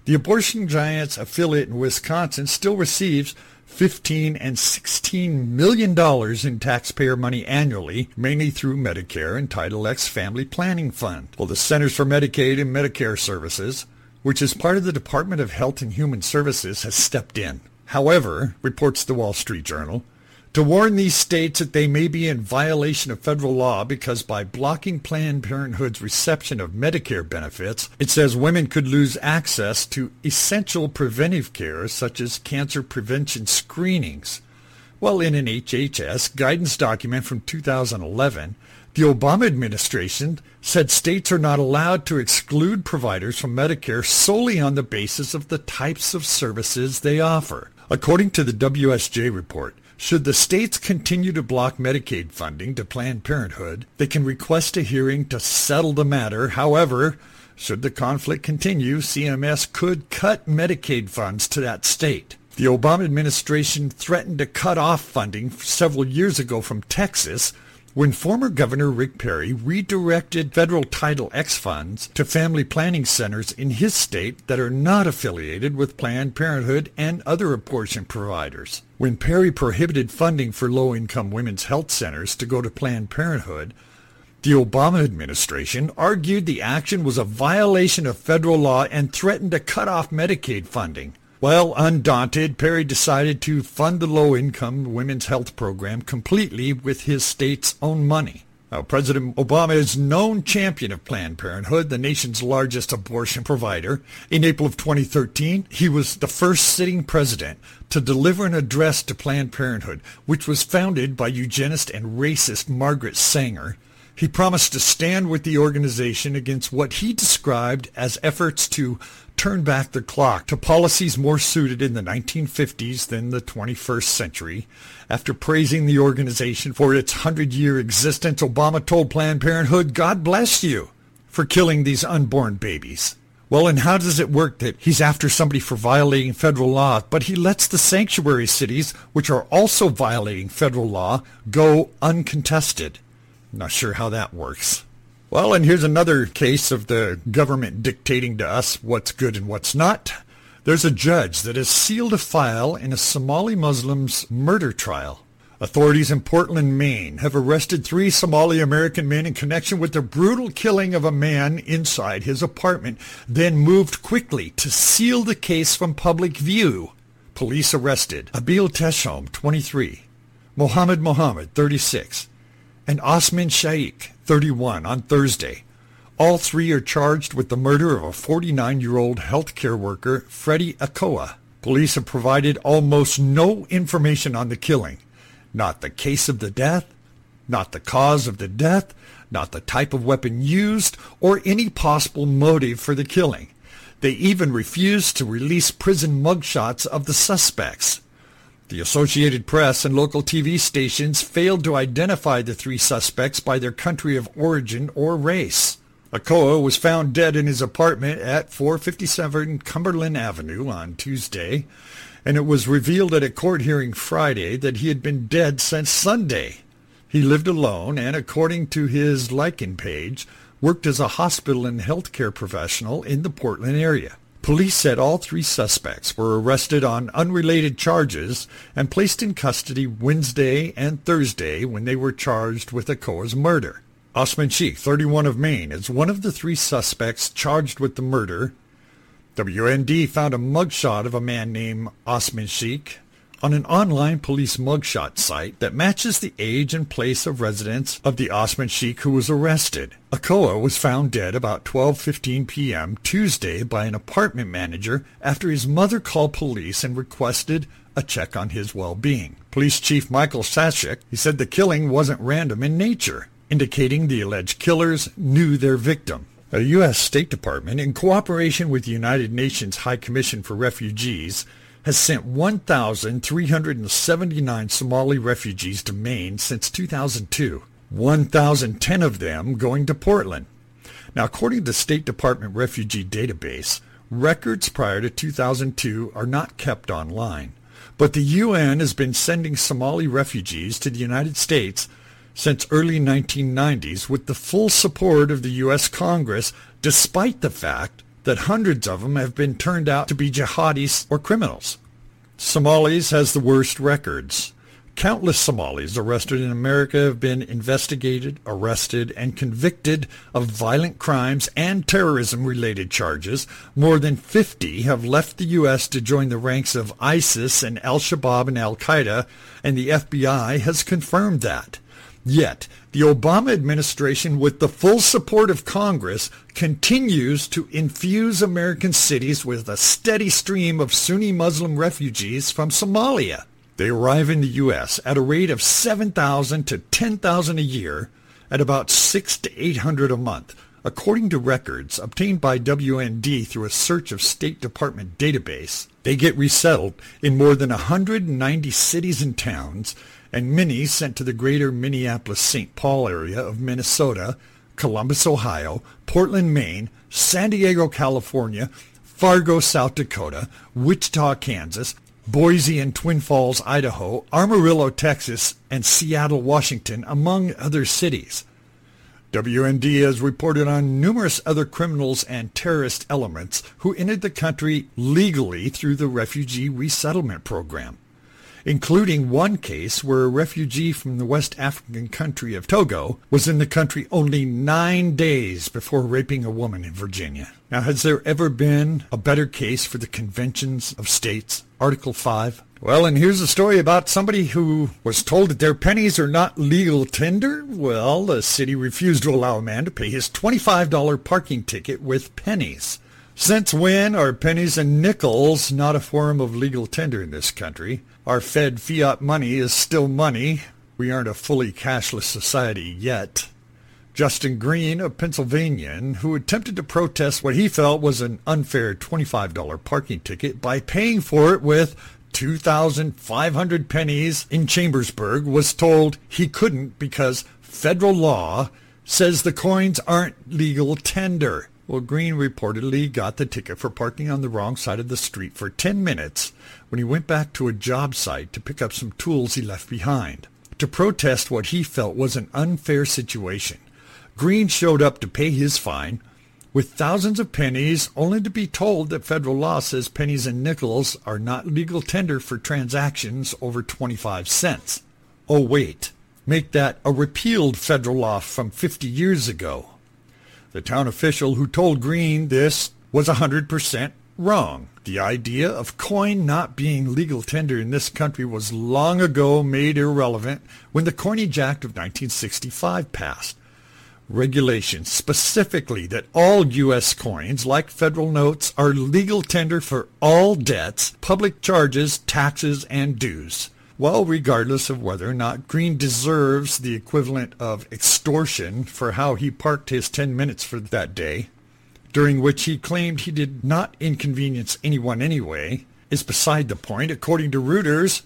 The abortion giant's affiliate in Wisconsin still receives $15 and $16 million in taxpayer money annually, mainly through Medicare and Title X Family Planning Fund. Well, the Centers for Medicaid and Medicare Services, which is part of the Department of Health and Human Services, has stepped in, however, reports the Wall Street Journal, to warn these states that they may be in violation of federal law because by blocking Planned Parenthood's reception of Medicare benefits, it says women could lose access to essential preventive care such as cancer prevention screenings. Well, in an HHS guidance document from 2011, the Obama administration said states are not allowed to exclude providers from Medicare solely on the basis of the types of services they offer. According to the WSJ report, should the states continue to block Medicaid funding to Planned Parenthood, they can request a hearing to settle the matter. However, should the conflict continue, CMS could cut Medicaid funds to that state. The Obama administration threatened to cut off funding several years ago from Texas when former Governor Rick Perry redirected federal Title X funds to family planning centers in his state that are not affiliated with Planned Parenthood and other abortion providers. When Perry prohibited funding for low-income women's health centers to go to Planned Parenthood, the Obama administration argued the action was a violation of federal law and threatened to cut off Medicaid funding. Well, undaunted, Perry decided to fund the low-income women's health program completely with his state's own money. Now, President Obama is known champion of Planned Parenthood, the nation's largest abortion provider. In April of 2013, he was the first sitting president to deliver an address to Planned Parenthood, which was founded by eugenist and racist Margaret Sanger. He promised to stand with the organization against what he described as efforts to turn back the clock to policies more suited in the 1950s than the 21st century. After praising the organization for its 100-year existence, Obama told Planned Parenthood, "God bless you for killing these unborn babies." Well, and how does it work that he's after somebody for violating federal law, but he lets the sanctuary cities, which are also violating federal law, go uncontested? Not sure how that works. Well, and here's another case of the government dictating to us what's good and what's not. There's a judge that has sealed a file in a Somali Muslim's murder trial. Authorities in Portland, Maine, have arrested 3 Somali-American men in connection with the brutal killing of a man inside his apartment, then moved quickly to seal the case from public view. Police arrested Abil Teshom, 23, Mohamed Mohammed, 36, and Osman Sheikh, 31, on Thursday. All 3 are charged with the murder of a 49-year-old healthcare worker, Freddie Akoa. Police have provided almost no information on the killing. Not the case of the death, not the cause of the death, not the type of weapon used, or any possible motive for the killing. They even refused to release prison mugshots of the suspects. The Associated Press and local TV stations failed to identify the 3 suspects by their country of origin or race. Akoa was found dead in his apartment at 457 Cumberland Avenue on Tuesday, and it was revealed at a court hearing Friday that he had been dead since Sunday. He lived alone and, according to his LinkedIn page, worked as a hospital and healthcare professional in the Portland area. Police said all 3 suspects were arrested on unrelated charges and placed in custody Wednesday and Thursday when they were charged with Akoa's murder. Osman Sheikh, 31, of Maine, is one of the 3 suspects charged with the murder. WND found a mugshot of a man named Osman Sheikh on an online police mugshot site that matches the age and place of residence of the Osman Sheikh who was arrested. Akoa was found dead about 12:15 p.m. Tuesday by an apartment manager after his mother called police and requested a check on his well-being. Police Chief Michael Sashik, he said the killing wasn't random in nature, indicating the alleged killers knew their victim. The U.S. State Department, in cooperation with the United Nations High Commission for Refugees, has sent 1,379 Somali refugees to Maine since 2002, 1,010 of them going to Portland. Now, according to the State Department Refugee Database, records prior to 2002 are not kept online, but the UN has been sending Somali refugees to the United States since early 1990s with the full support of the U.S. Congress, despite the fact that hundreds of them have been turned out to be jihadis or criminals. Somalis has the worst records. Countless Somalis arrested in America have been investigated, arrested, and convicted of violent crimes and terrorism-related charges. More than 50 have left the U.S. to join the ranks of ISIS and al-Shabaab and al-Qaeda, and the FBI has confirmed that. Yet, the Obama administration, with the full support of Congress, continues to infuse American cities with a steady stream of Sunni Muslim refugees from Somalia. They arrive in the U.S. at a rate of 7,000 to 10,000 a year, at about 600 to 800 a month, according to records obtained by WND through a search of State Department database. They get resettled in more than 190 cities and towns, and many sent to the greater Minneapolis-St. Paul area of Minnesota, Columbus, Ohio, Portland, Maine, San Diego, California, Fargo, South Dakota, Wichita, Kansas, Boise and Twin Falls, Idaho, Amarillo, Texas, and Seattle, Washington, among other cities. WND has reported on numerous other criminals and terrorist elements who entered the country legally through the Refugee Resettlement Program, including one case where a refugee from the West African country of Togo was in the country only 9 days before raping a woman in Virginia. Now, has there ever been a better case for the Conventions of States, Article 5? Well, and here's a story about somebody who was told that their pennies are not legal tender. Well, the city refused to allow a man to pay his $25 parking ticket with pennies. Since when are pennies and nickels not a form of legal tender in this country? Our Fed fiat money is still money. We aren't a fully cashless society yet. Justin Green, a Pennsylvanian, who attempted to protest what he felt was an unfair $25 parking ticket by paying for it with 2,500 pennies in Chambersburg, was told he couldn't because federal law says the coins aren't legal tender. Well, Green reportedly got the ticket for parking on the wrong side of the street for 10 minutes when he went back to a job site to pick up some tools he left behind. To protest what he felt was an unfair situation, Green showed up to pay his fine with thousands of pennies, only to be told that federal law says pennies and nickels are not legal tender for transactions over 25 cents. Oh, wait, make that a repealed federal law from 50 years ago. The town official who told Green this was 100% wrong. The idea of coin not being legal tender in this country was long ago made irrelevant when the Coinage Act of 1965 passed. Regulations specifically that all U.S. coins, like federal notes, are legal tender for all debts, public charges, taxes, and dues. Well, regardless of whether or not Green deserves the equivalent of extortion for how he parked his 10 minutes for that day, during which he claimed he did not inconvenience anyone anyway, is beside the point. According to Reuters,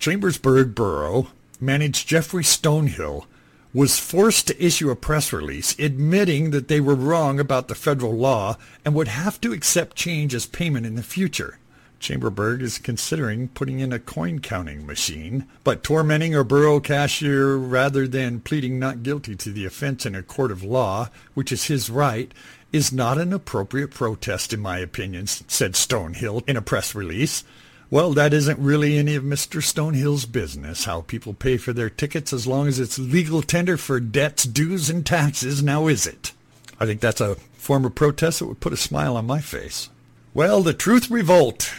Chambersburg Borough managed Jeffrey Stonehill was forced to issue a press release admitting that they were wrong about the federal law and would have to accept change as payment in the future. Chamberburg is considering putting in a coin counting machine, but tormenting a borough cashier rather than pleading not guilty to the offense in a court of law, which is his right, is not an appropriate protest, in my opinion, said Stonehill in a press release. Well, that isn't really any of Mr. Stonehill's business, how people pay for their tickets as long as it's legal tender for debts, dues, and taxes, now is it? I think that's a form of protest that would put a smile on my face. Well, the Truth Revolt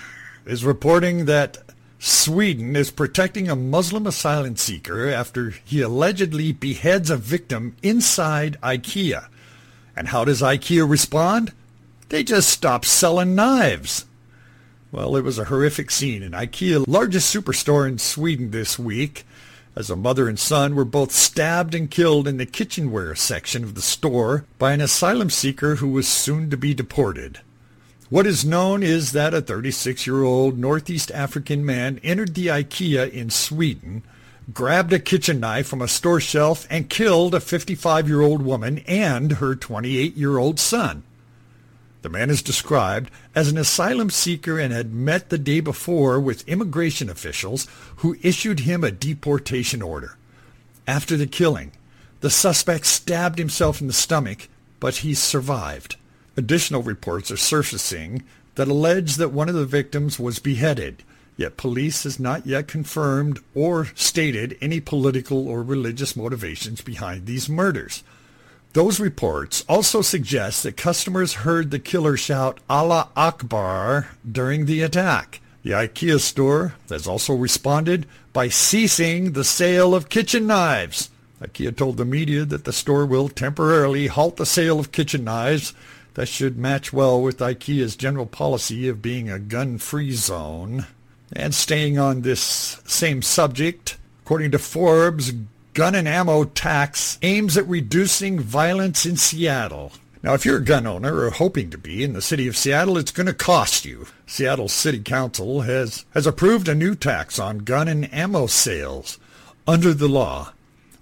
is reporting that Sweden is protecting a Muslim asylum seeker after he allegedly beheads a victim inside IKEA. And how does IKEA respond? They just stopped selling knives. Well, it was a horrific scene in IKEA, largest superstore in Sweden this week, as a mother and son were both stabbed and killed in the kitchenware section of the store by an asylum seeker who was soon to be deported. What is known is that a 36-year-old Northeast African man entered the IKEA in Sweden, grabbed a kitchen knife from a store shelf, and killed a 55-year-old woman and her 28-year-old son. The man is described as an asylum seeker and had met the day before with immigration officials who issued him a deportation order. After the killing, the suspect stabbed himself in the stomach, but he survived. Additional reports are surfacing that allege that one of the victims was beheaded, yet police has not yet confirmed or stated any political or religious motivations behind these murders. Those reports also suggest that customers heard the killer shout "Allah Akbar" during the attack. The IKEA store has also responded by ceasing the sale of kitchen knives. IKEA told the media that the store will temporarily halt the sale of kitchen knives. That should match well with IKEA's general policy of being a gun-free zone. And staying on this same subject, according to Forbes, gun and ammo tax aims at reducing violence in Seattle. Now, if you're a gun owner or hoping to be in the city of Seattle, it's going to cost you. Seattle City Council has approved a new tax on gun and ammo sales. Under the law,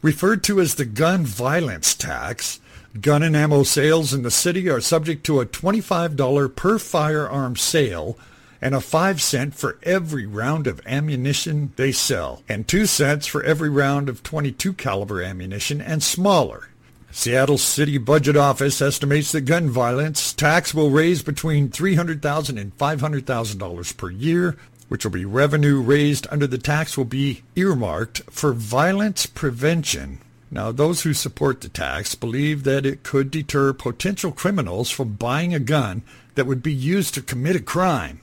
referred to as the gun violence tax, gun and ammo sales in the city are subject to a $25 per firearm sale and a 5 cent for every round of ammunition they sell, and 2 cents for every round of .22 caliber ammunition and smaller. Seattle City Budget Office estimates that gun violence tax will raise between $300,000 and $500,000 per year, which will be revenue raised under the tax will be earmarked for violence prevention. Now, those who support the tax believe that it could deter potential criminals from buying a gun that would be used to commit a crime.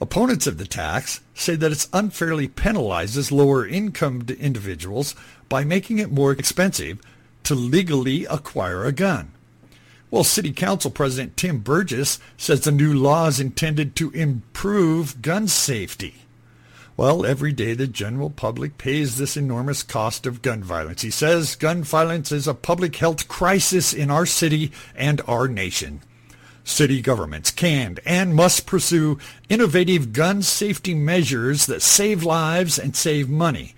Opponents of the tax say that it unfairly penalizes lower-income individuals by making it more expensive to legally acquire a gun. Well, City Council President Tim Burgess says the new law is intended to improve gun safety. Well, every day the general public pays this enormous cost of gun violence. He says gun violence is a public health crisis in our city and our nation. City governments can and must pursue innovative gun safety measures that save lives and save money.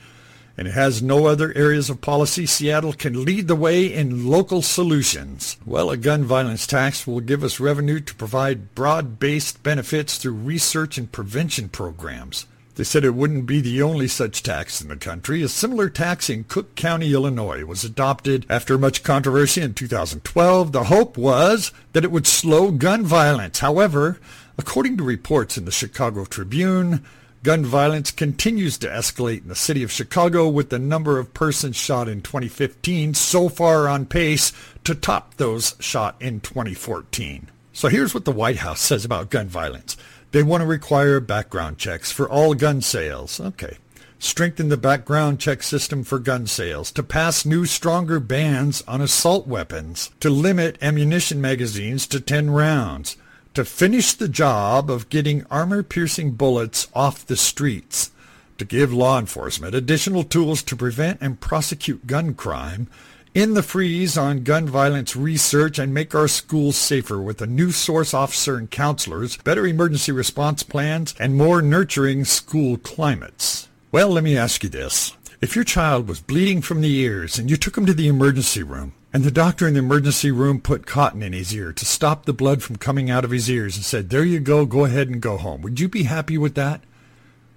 And it has no other areas of policy. Seattle can lead the way in local solutions. Well, a gun violence tax will give us revenue to provide broad-based benefits through research and prevention programs. They said it wouldn't be the only such tax in the country. A similar tax in Cook County, Illinois, was adopted after much controversy in 2012. The hope was that it would slow gun violence. However, according to reports in the Chicago Tribune, Gun violence continues to escalate in the city of Chicago, with the number of persons shot in 2015 so far on pace to top those shot in 2014. So here's what the White House says about gun violence. They want to require background checks for all gun sales. Okay. Strengthen the background check system for gun sales, to pass new, stronger bans on assault weapons, to limit ammunition magazines to 10 rounds, to finish the job of getting armor-piercing bullets off the streets, to give law enforcement additional tools to prevent and prosecute gun crime, end the freeze on gun violence research, and make our schools safer with a new source officer and counselors, better emergency response plans, and more nurturing school climates. Well, let me ask you this. If your child was bleeding from the ears and you took him to the emergency room, and the doctor in the emergency room put cotton in his ear to stop the blood from coming out of his ears and said, there you go, go ahead and go home, would you be happy with that?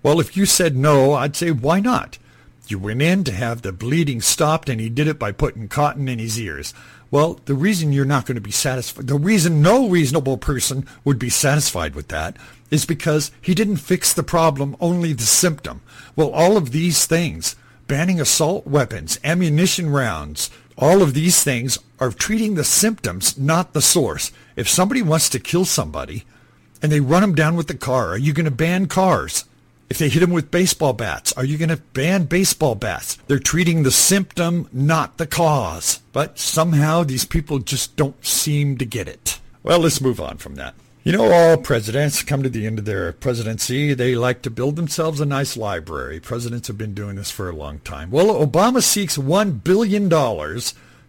Well, if you said no, I'd say, why not? You went in to have the bleeding stopped, and he did it by putting cotton in his ears. Well, the reason you're not going to be satisfied, the reason no reasonable person would be satisfied with that, is because he didn't fix the problem, only the symptom. Well, all of these things, banning assault weapons, ammunition rounds, all of these things are treating the symptoms, not the source. If somebody wants to kill somebody and they run them down with the car, are you going to ban cars? If they hit them with baseball bats, are you going to ban baseball bats? They're treating the symptom, not the cause. But somehow these people just don't seem to get it. Well, let's move on from that. You know, all presidents come to the end of their presidency. They like to build themselves a nice library. Presidents have been doing this for a long time. Well, Obama seeks $1 billion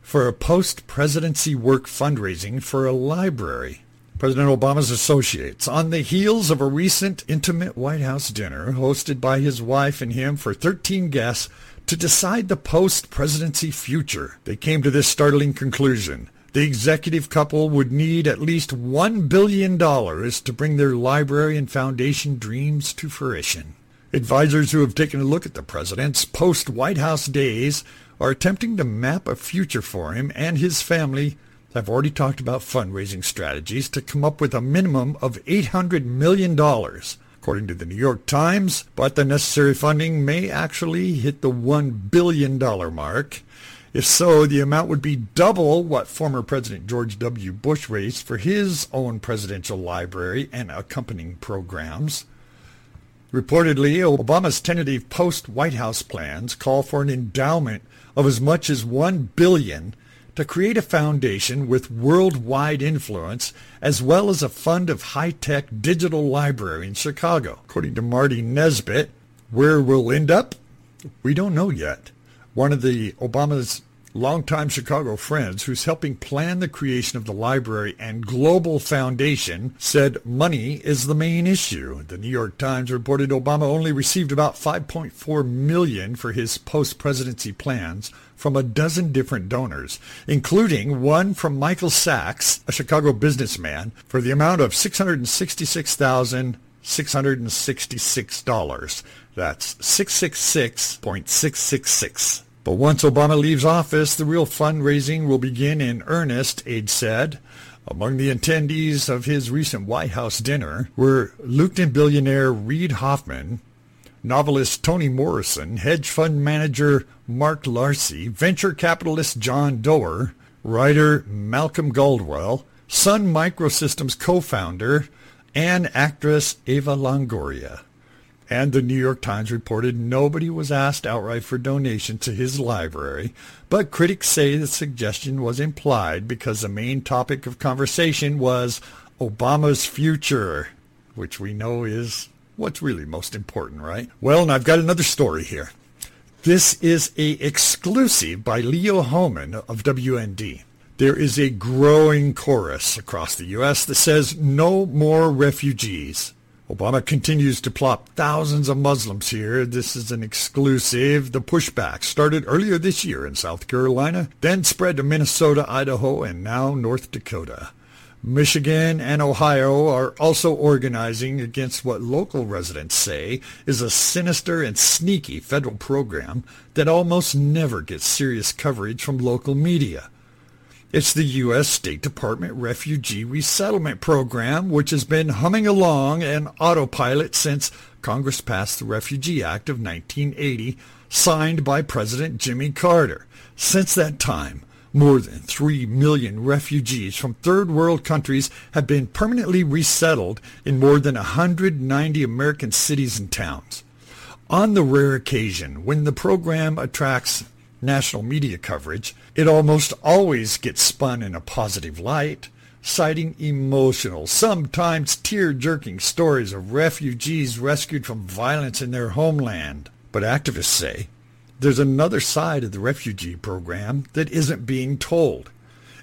for a post-presidency work fundraising for a library. President Obama's associates, on the heels of a recent intimate White House dinner hosted by his wife and him for 13 guests to decide the post-presidency future, they came to this startling conclusion. The executive couple would need at least $1 billion to bring their library and foundation dreams to fruition. Advisors who have taken a look at the president's post-White House days are attempting to map a future for him and his family. I've already talked about fundraising strategies to come up with a minimum of $800 million, according to the New York Times, but the necessary funding may actually hit the $1 billion mark. If so, the amount would be double what former President George W. Bush raised for his own presidential library and accompanying programs. Reportedly, Obama's tentative post-White House plans call for an endowment of as much as $1 billion to create a foundation with worldwide influence, as well as a fund of high-tech digital library in Chicago. According to Marty Nesbitt, where we'll end up? We don't know yet. One of the Obama's longtime Chicago friends, who's helping plan the creation of the library and global foundation, said money is the main issue. The New York Times reported Obama only received about $5.4 million for his post-presidency plans from a dozen different donors, including one from Michael Sachs, a Chicago businessman, for the amount of $666,666. That's $666.666. But once Obama leaves office, the real fundraising will begin in earnest, aides said. Among the attendees of his recent White House dinner were Lukton billionaire Reid Hoffman, novelist Toni Morrison, hedge fund manager Mark Larcy, venture capitalist John Doerr, writer Malcolm Gladwell, Sun Microsystems co-founder, and actress Eva Longoria. And the New York Times reported nobody was asked outright for donations to his library, but critics say the suggestion was implied because the main topic of conversation was Obama's future, which we know is what's really most important, right? Well, and I've got another story here. This is a exclusive by Leo Homan of WND. There is a growing chorus across the U.S. that says no more refugees. Obama continues to plop thousands of Muslims here. This is an exclusive. The pushback started earlier this year in South Carolina, then spread to Minnesota, Idaho, and now North Dakota. Michigan and Ohio are also organizing against what local residents say is a sinister and sneaky federal program that almost never gets serious coverage from local media. It's the U.S. State Department Refugee Resettlement Program, which has been humming along in autopilot since Congress passed the Refugee Act of 1980, signed by President Jimmy Carter. Since that time, more than 3 million refugees from third world countries have been permanently resettled in more than 190 American cities and towns. On the rare occasion when the program attracts national media coverage, it almost always gets spun in a positive light, citing emotional, sometimes tear-jerking stories of refugees rescued from violence in their homeland. But activists say there's another side of the refugee program that isn't being told.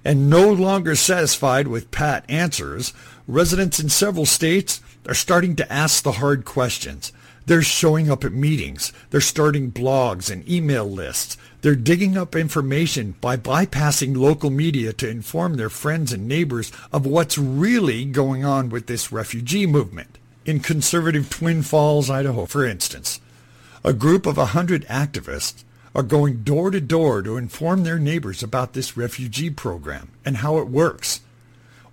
And no longer satisfied with pat answers, residents in several states are starting to ask the hard questions. They're showing up at meetings. They're starting blogs and email lists. They're digging up information by bypassing local media to inform their friends and neighbors of what's really going on with this refugee movement. In conservative Twin Falls, Idaho, for instance, a group of 100 activists are going door to door to inform their neighbors about this refugee program and how it works.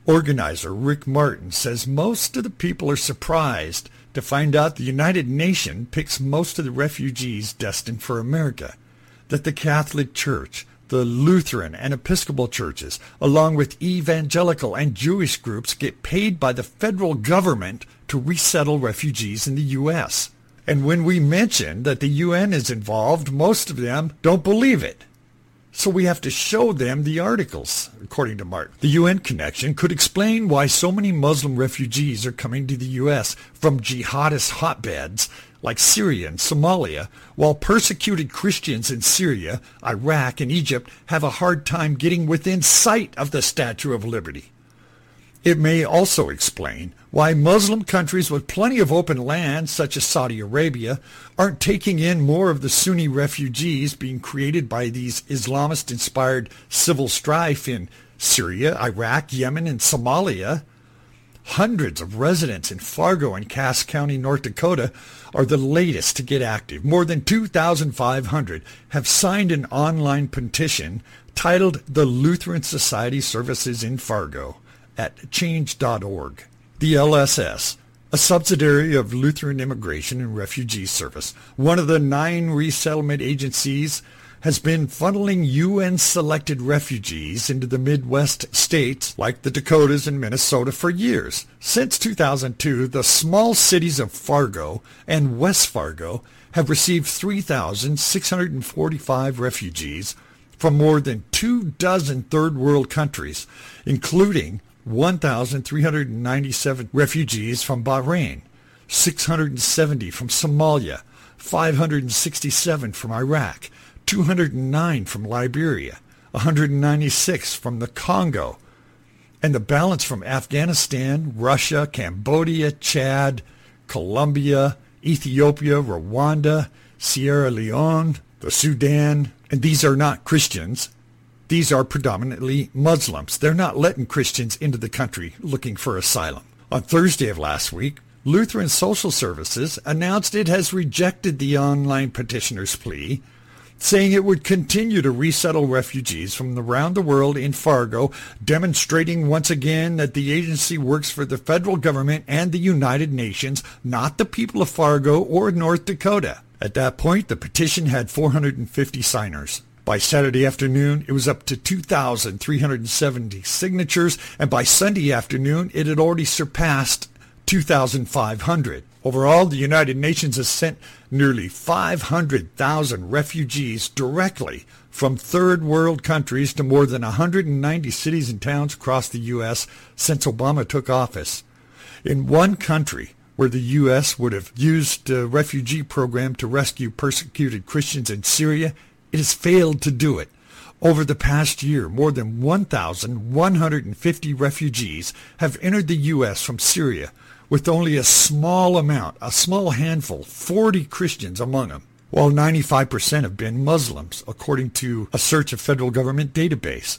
Organizer Rick Martin says most of the people are surprised to find out the United Nations picks most of the refugees destined for America, that the Catholic Church, the Lutheran and Episcopal churches, along with evangelical and Jewish groups, get paid by the federal government to resettle refugees in the U.S. And when we mention that the UN is involved, most of them don't believe it. So we have to show them the articles, according to Martin. The UN connection could explain why so many Muslim refugees are coming to the U.S. from jihadist hotbeds like Syria and Somalia, while persecuted Christians in Syria, Iraq, and Egypt have a hard time getting within sight of the Statue of Liberty. It may also explain why Muslim countries with plenty of open land, such as Saudi Arabia, aren't taking in more of the Sunni refugees being created by these Islamist-inspired civil strife in Syria, Iraq, Yemen, and Somalia. Hundreds of residents in Fargo and Cass County, North Dakota, are the latest to get active. More than 2,500 have signed an online petition titled The Lutheran Society Services in Fargo at change.org. The LSS, a subsidiary of Lutheran Immigration and Refugee Service, one of the 9 resettlement agencies, has been funneling UN-selected refugees into the Midwest states like the Dakotas and Minnesota for years. Since 2002, the small cities of Fargo and West Fargo have received 3,645 refugees from more than 2 dozen third-world countries, including 1,397 refugees from Bahrain, 670 from Somalia, 567 from Iraq, 209 from Liberia, 196 from the Congo, and the balance from Afghanistan, Russia, Cambodia, Chad, Colombia, Ethiopia, Rwanda, Sierra Leone, the Sudan. And these are not Christians. These are predominantly Muslims. They're not letting Christians into the country looking for asylum. On Thursday of last week, Lutheran Social Services announced it has rejected the online petitioner's plea, saying it would continue to resettle refugees from around the world in Fargo, demonstrating once again that the agency works for the federal government and the United Nations, not the people of Fargo or North Dakota. At that point, the petition had 450 signers. By Saturday afternoon, it was up to 2,370 signatures, and by Sunday afternoon, it had already surpassed 2,500. Overall, the United Nations has sent nearly 500,000 refugees directly from third world countries to more than 190 cities and towns across the U.S. since Obama took office. In one country where the U.S. would have used the refugee program to rescue persecuted Christians in Syria, it has failed to do it. Over the past year, more than 1,150 refugees have entered the U.S. from Syria, with only a small handful, 40 Christians among them, while 95% have been Muslims, according to a search of federal government database.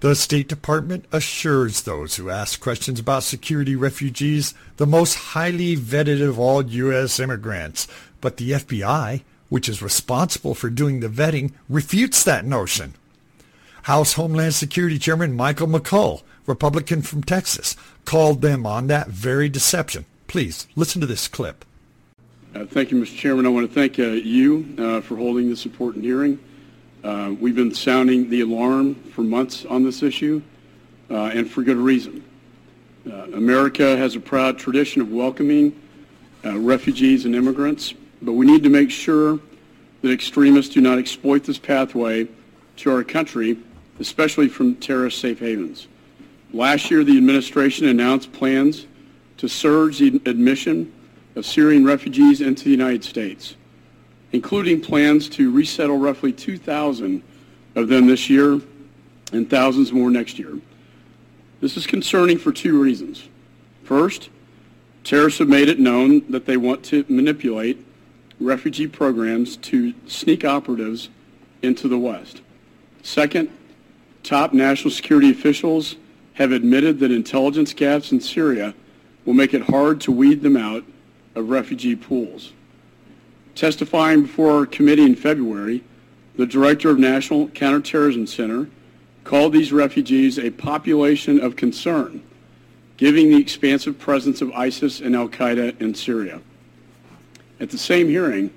The State Department assures those who ask questions about security refugees, the most highly vetted of all U.S. immigrants, but the FBI, which is responsible for doing the vetting, refutes that notion. House Homeland Security Chairman Michael McCall, Republican from Texas, called them on that very deception. Please listen to this clip. Thank you, Mr. Chairman. I want to thank you for holding this important hearing. We've been sounding the alarm for months on this issue, and for good reason. America has a proud tradition of welcoming refugees and immigrants, but we need to make sure that extremists do not exploit this pathway to our country, especially from terrorist safe havens. Last year, the administration announced plans to surge the admission of Syrian refugees into the United States, including plans to resettle roughly 2,000 of them this year and thousands more next year. This is concerning for two reasons. First, terrorists have made it known that they want to manipulate refugee programs to sneak operatives into the West. Second, top national security officials have admitted that intelligence gaps in Syria will make it hard to weed them out of refugee pools. Testifying before our committee in February, the director of National Counterterrorism Center called these refugees a population of concern, given the expansive presence of ISIS and al-Qaeda in Syria. At the same hearing,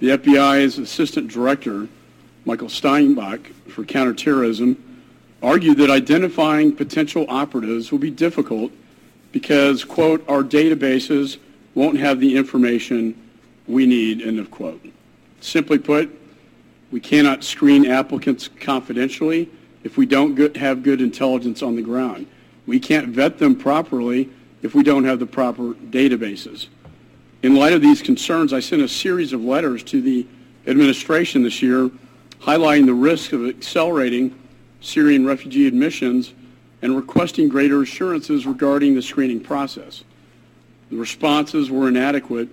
the FBI's Assistant Director, Michael Steinbach, for counterterrorism, argued that identifying potential operatives will be difficult because, quote, our databases won't have the information we need, end of quote. Simply put, we cannot screen applicants confidentially if we don't have good intelligence on the ground. We can't vet them properly if we don't have the proper databases. In light of these concerns, I sent a series of letters to the administration this year highlighting the risk of accelerating Syrian refugee admissions and requesting greater assurances regarding the screening process. The responses were inadequate,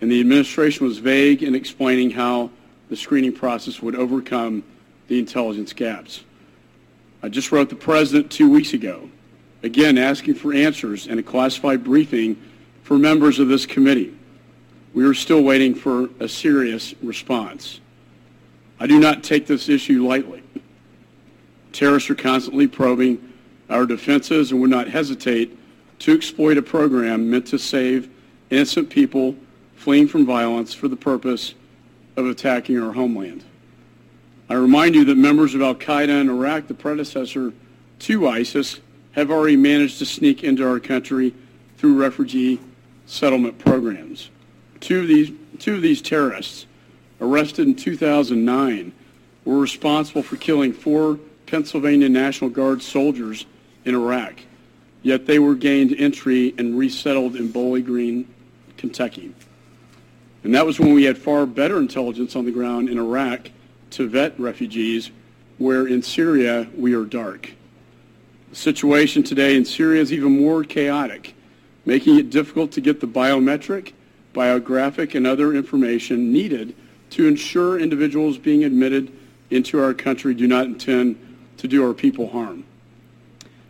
and the administration was vague in explaining how the screening process would overcome the intelligence gaps. I just wrote the president 2 weeks ago, again asking for answers and a classified briefing for members of this committee. We are still waiting for a serious response. I do not take this issue lightly. Terrorists are constantly probing our defenses and would not hesitate to exploit a program meant to save innocent people fleeing from violence for the purpose of attacking our homeland. I remind you that members of al-Qaeda in Iraq, the predecessor to ISIS, have already managed to sneak into our country through refugee settlement programs. Two of these terrorists, arrested in 2009, were responsible for killing 4 Pennsylvania National Guard soldiers in Iraq, yet they were gained entry and resettled in Bowling Green, Kentucky. And that was when we had far better intelligence on the ground in Iraq to vet refugees, where in Syria we are dark. The situation today in Syria is even more chaotic, making it difficult to get the biometric, biographic, and other information needed to ensure individuals being admitted into our country do not intend to do our people harm.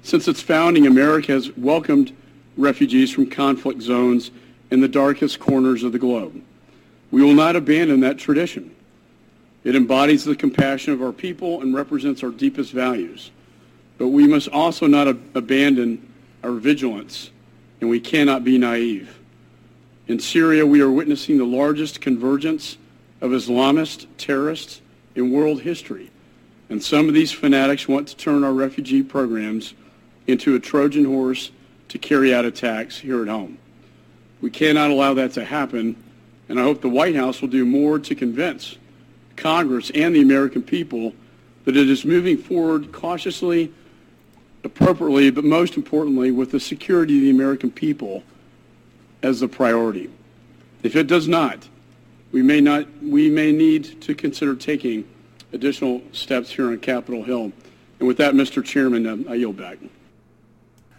Since its founding, America has welcomed refugees from conflict zones in the darkest corners of the globe. We will not abandon that tradition. It embodies the compassion of our people and represents our deepest values. But we must also not abandon our vigilance, and we cannot be naive. In Syria, we are witnessing the largest convergence of Islamist terrorists in world history, and some of these fanatics want to turn our refugee programs into a Trojan horse to carry out attacks here at home. We cannot allow that to happen, and I hope the White House will do more to convince Congress and the American people that it is moving forward cautiously, appropriately, but most importantly, with the security of the American people as the priority. If it does not, we may need to consider taking additional steps here on Capitol Hill. And with that, Mr. Chairman, I yield back.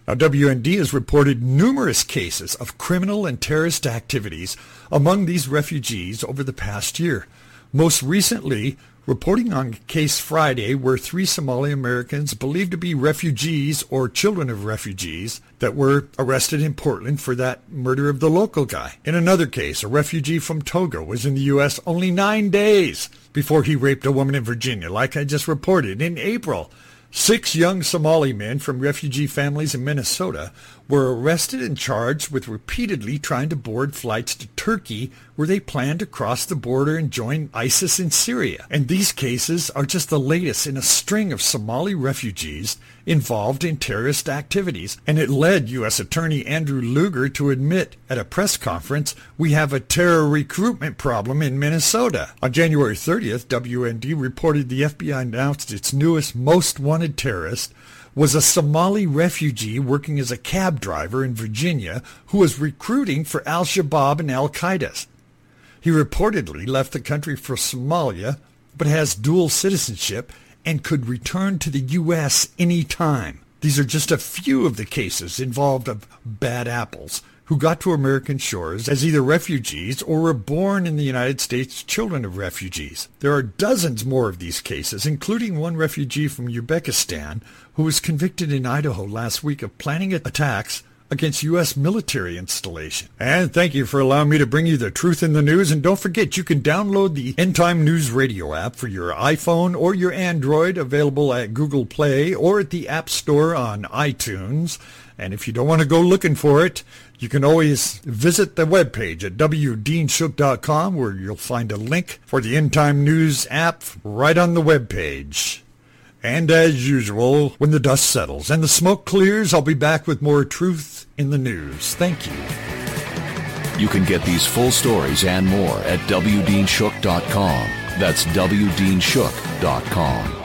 Now, WND has reported numerous cases of criminal and terrorist activities among these refugees over the past year. Most recently, Reporting on Case Friday were three Somali Americans believed to be refugees or children of refugees that were arrested in Portland for that murder of the local guy. In another case, a refugee from Togo was in the U.S. only 9 days before he raped a woman in Virginia, like I just reported. In April, 6 young Somali men from refugee families in Minnesota were arrested and charged with repeatedly trying to board flights to Turkey, where they planned to cross the border and join ISIS in Syria. And these cases are just the latest in a string of Somali refugees involved in terrorist activities. And it led U.S. Attorney Andrew Lugar to admit at a press conference, we have a terror recruitment problem in Minnesota. On January 30th, WND reported the FBI announced its newest most wanted terrorist was a Somali refugee working as a cab driver in Virginia who was recruiting for al-Shabaab and al-Qaeda. He reportedly left the country for Somalia, but has dual citizenship and could return to the U.S. any time. These are just a few of the cases involved of bad apples who got to American shores as either refugees or were born in the United States children of refugees. There are dozens more of these cases, including one refugee from Uzbekistan who was convicted in Idaho last week of planning attacks against U.S. military installation. And thank you for allowing me to bring you the truth in the news. And don't forget, you can download the End Time News radio app for your iPhone or your Android, available at Google Play or at the App Store on iTunes. And if you don't want to go looking for it, you can always visit the webpage at wdeanshook.com, where you'll find a link for the End Time News app right on the webpage. And as usual, when the dust settles and the smoke clears, I'll be back with more truth in the news. Thank you. You can get these full stories and more at wdeanshook.com. That's wdeanshook.com.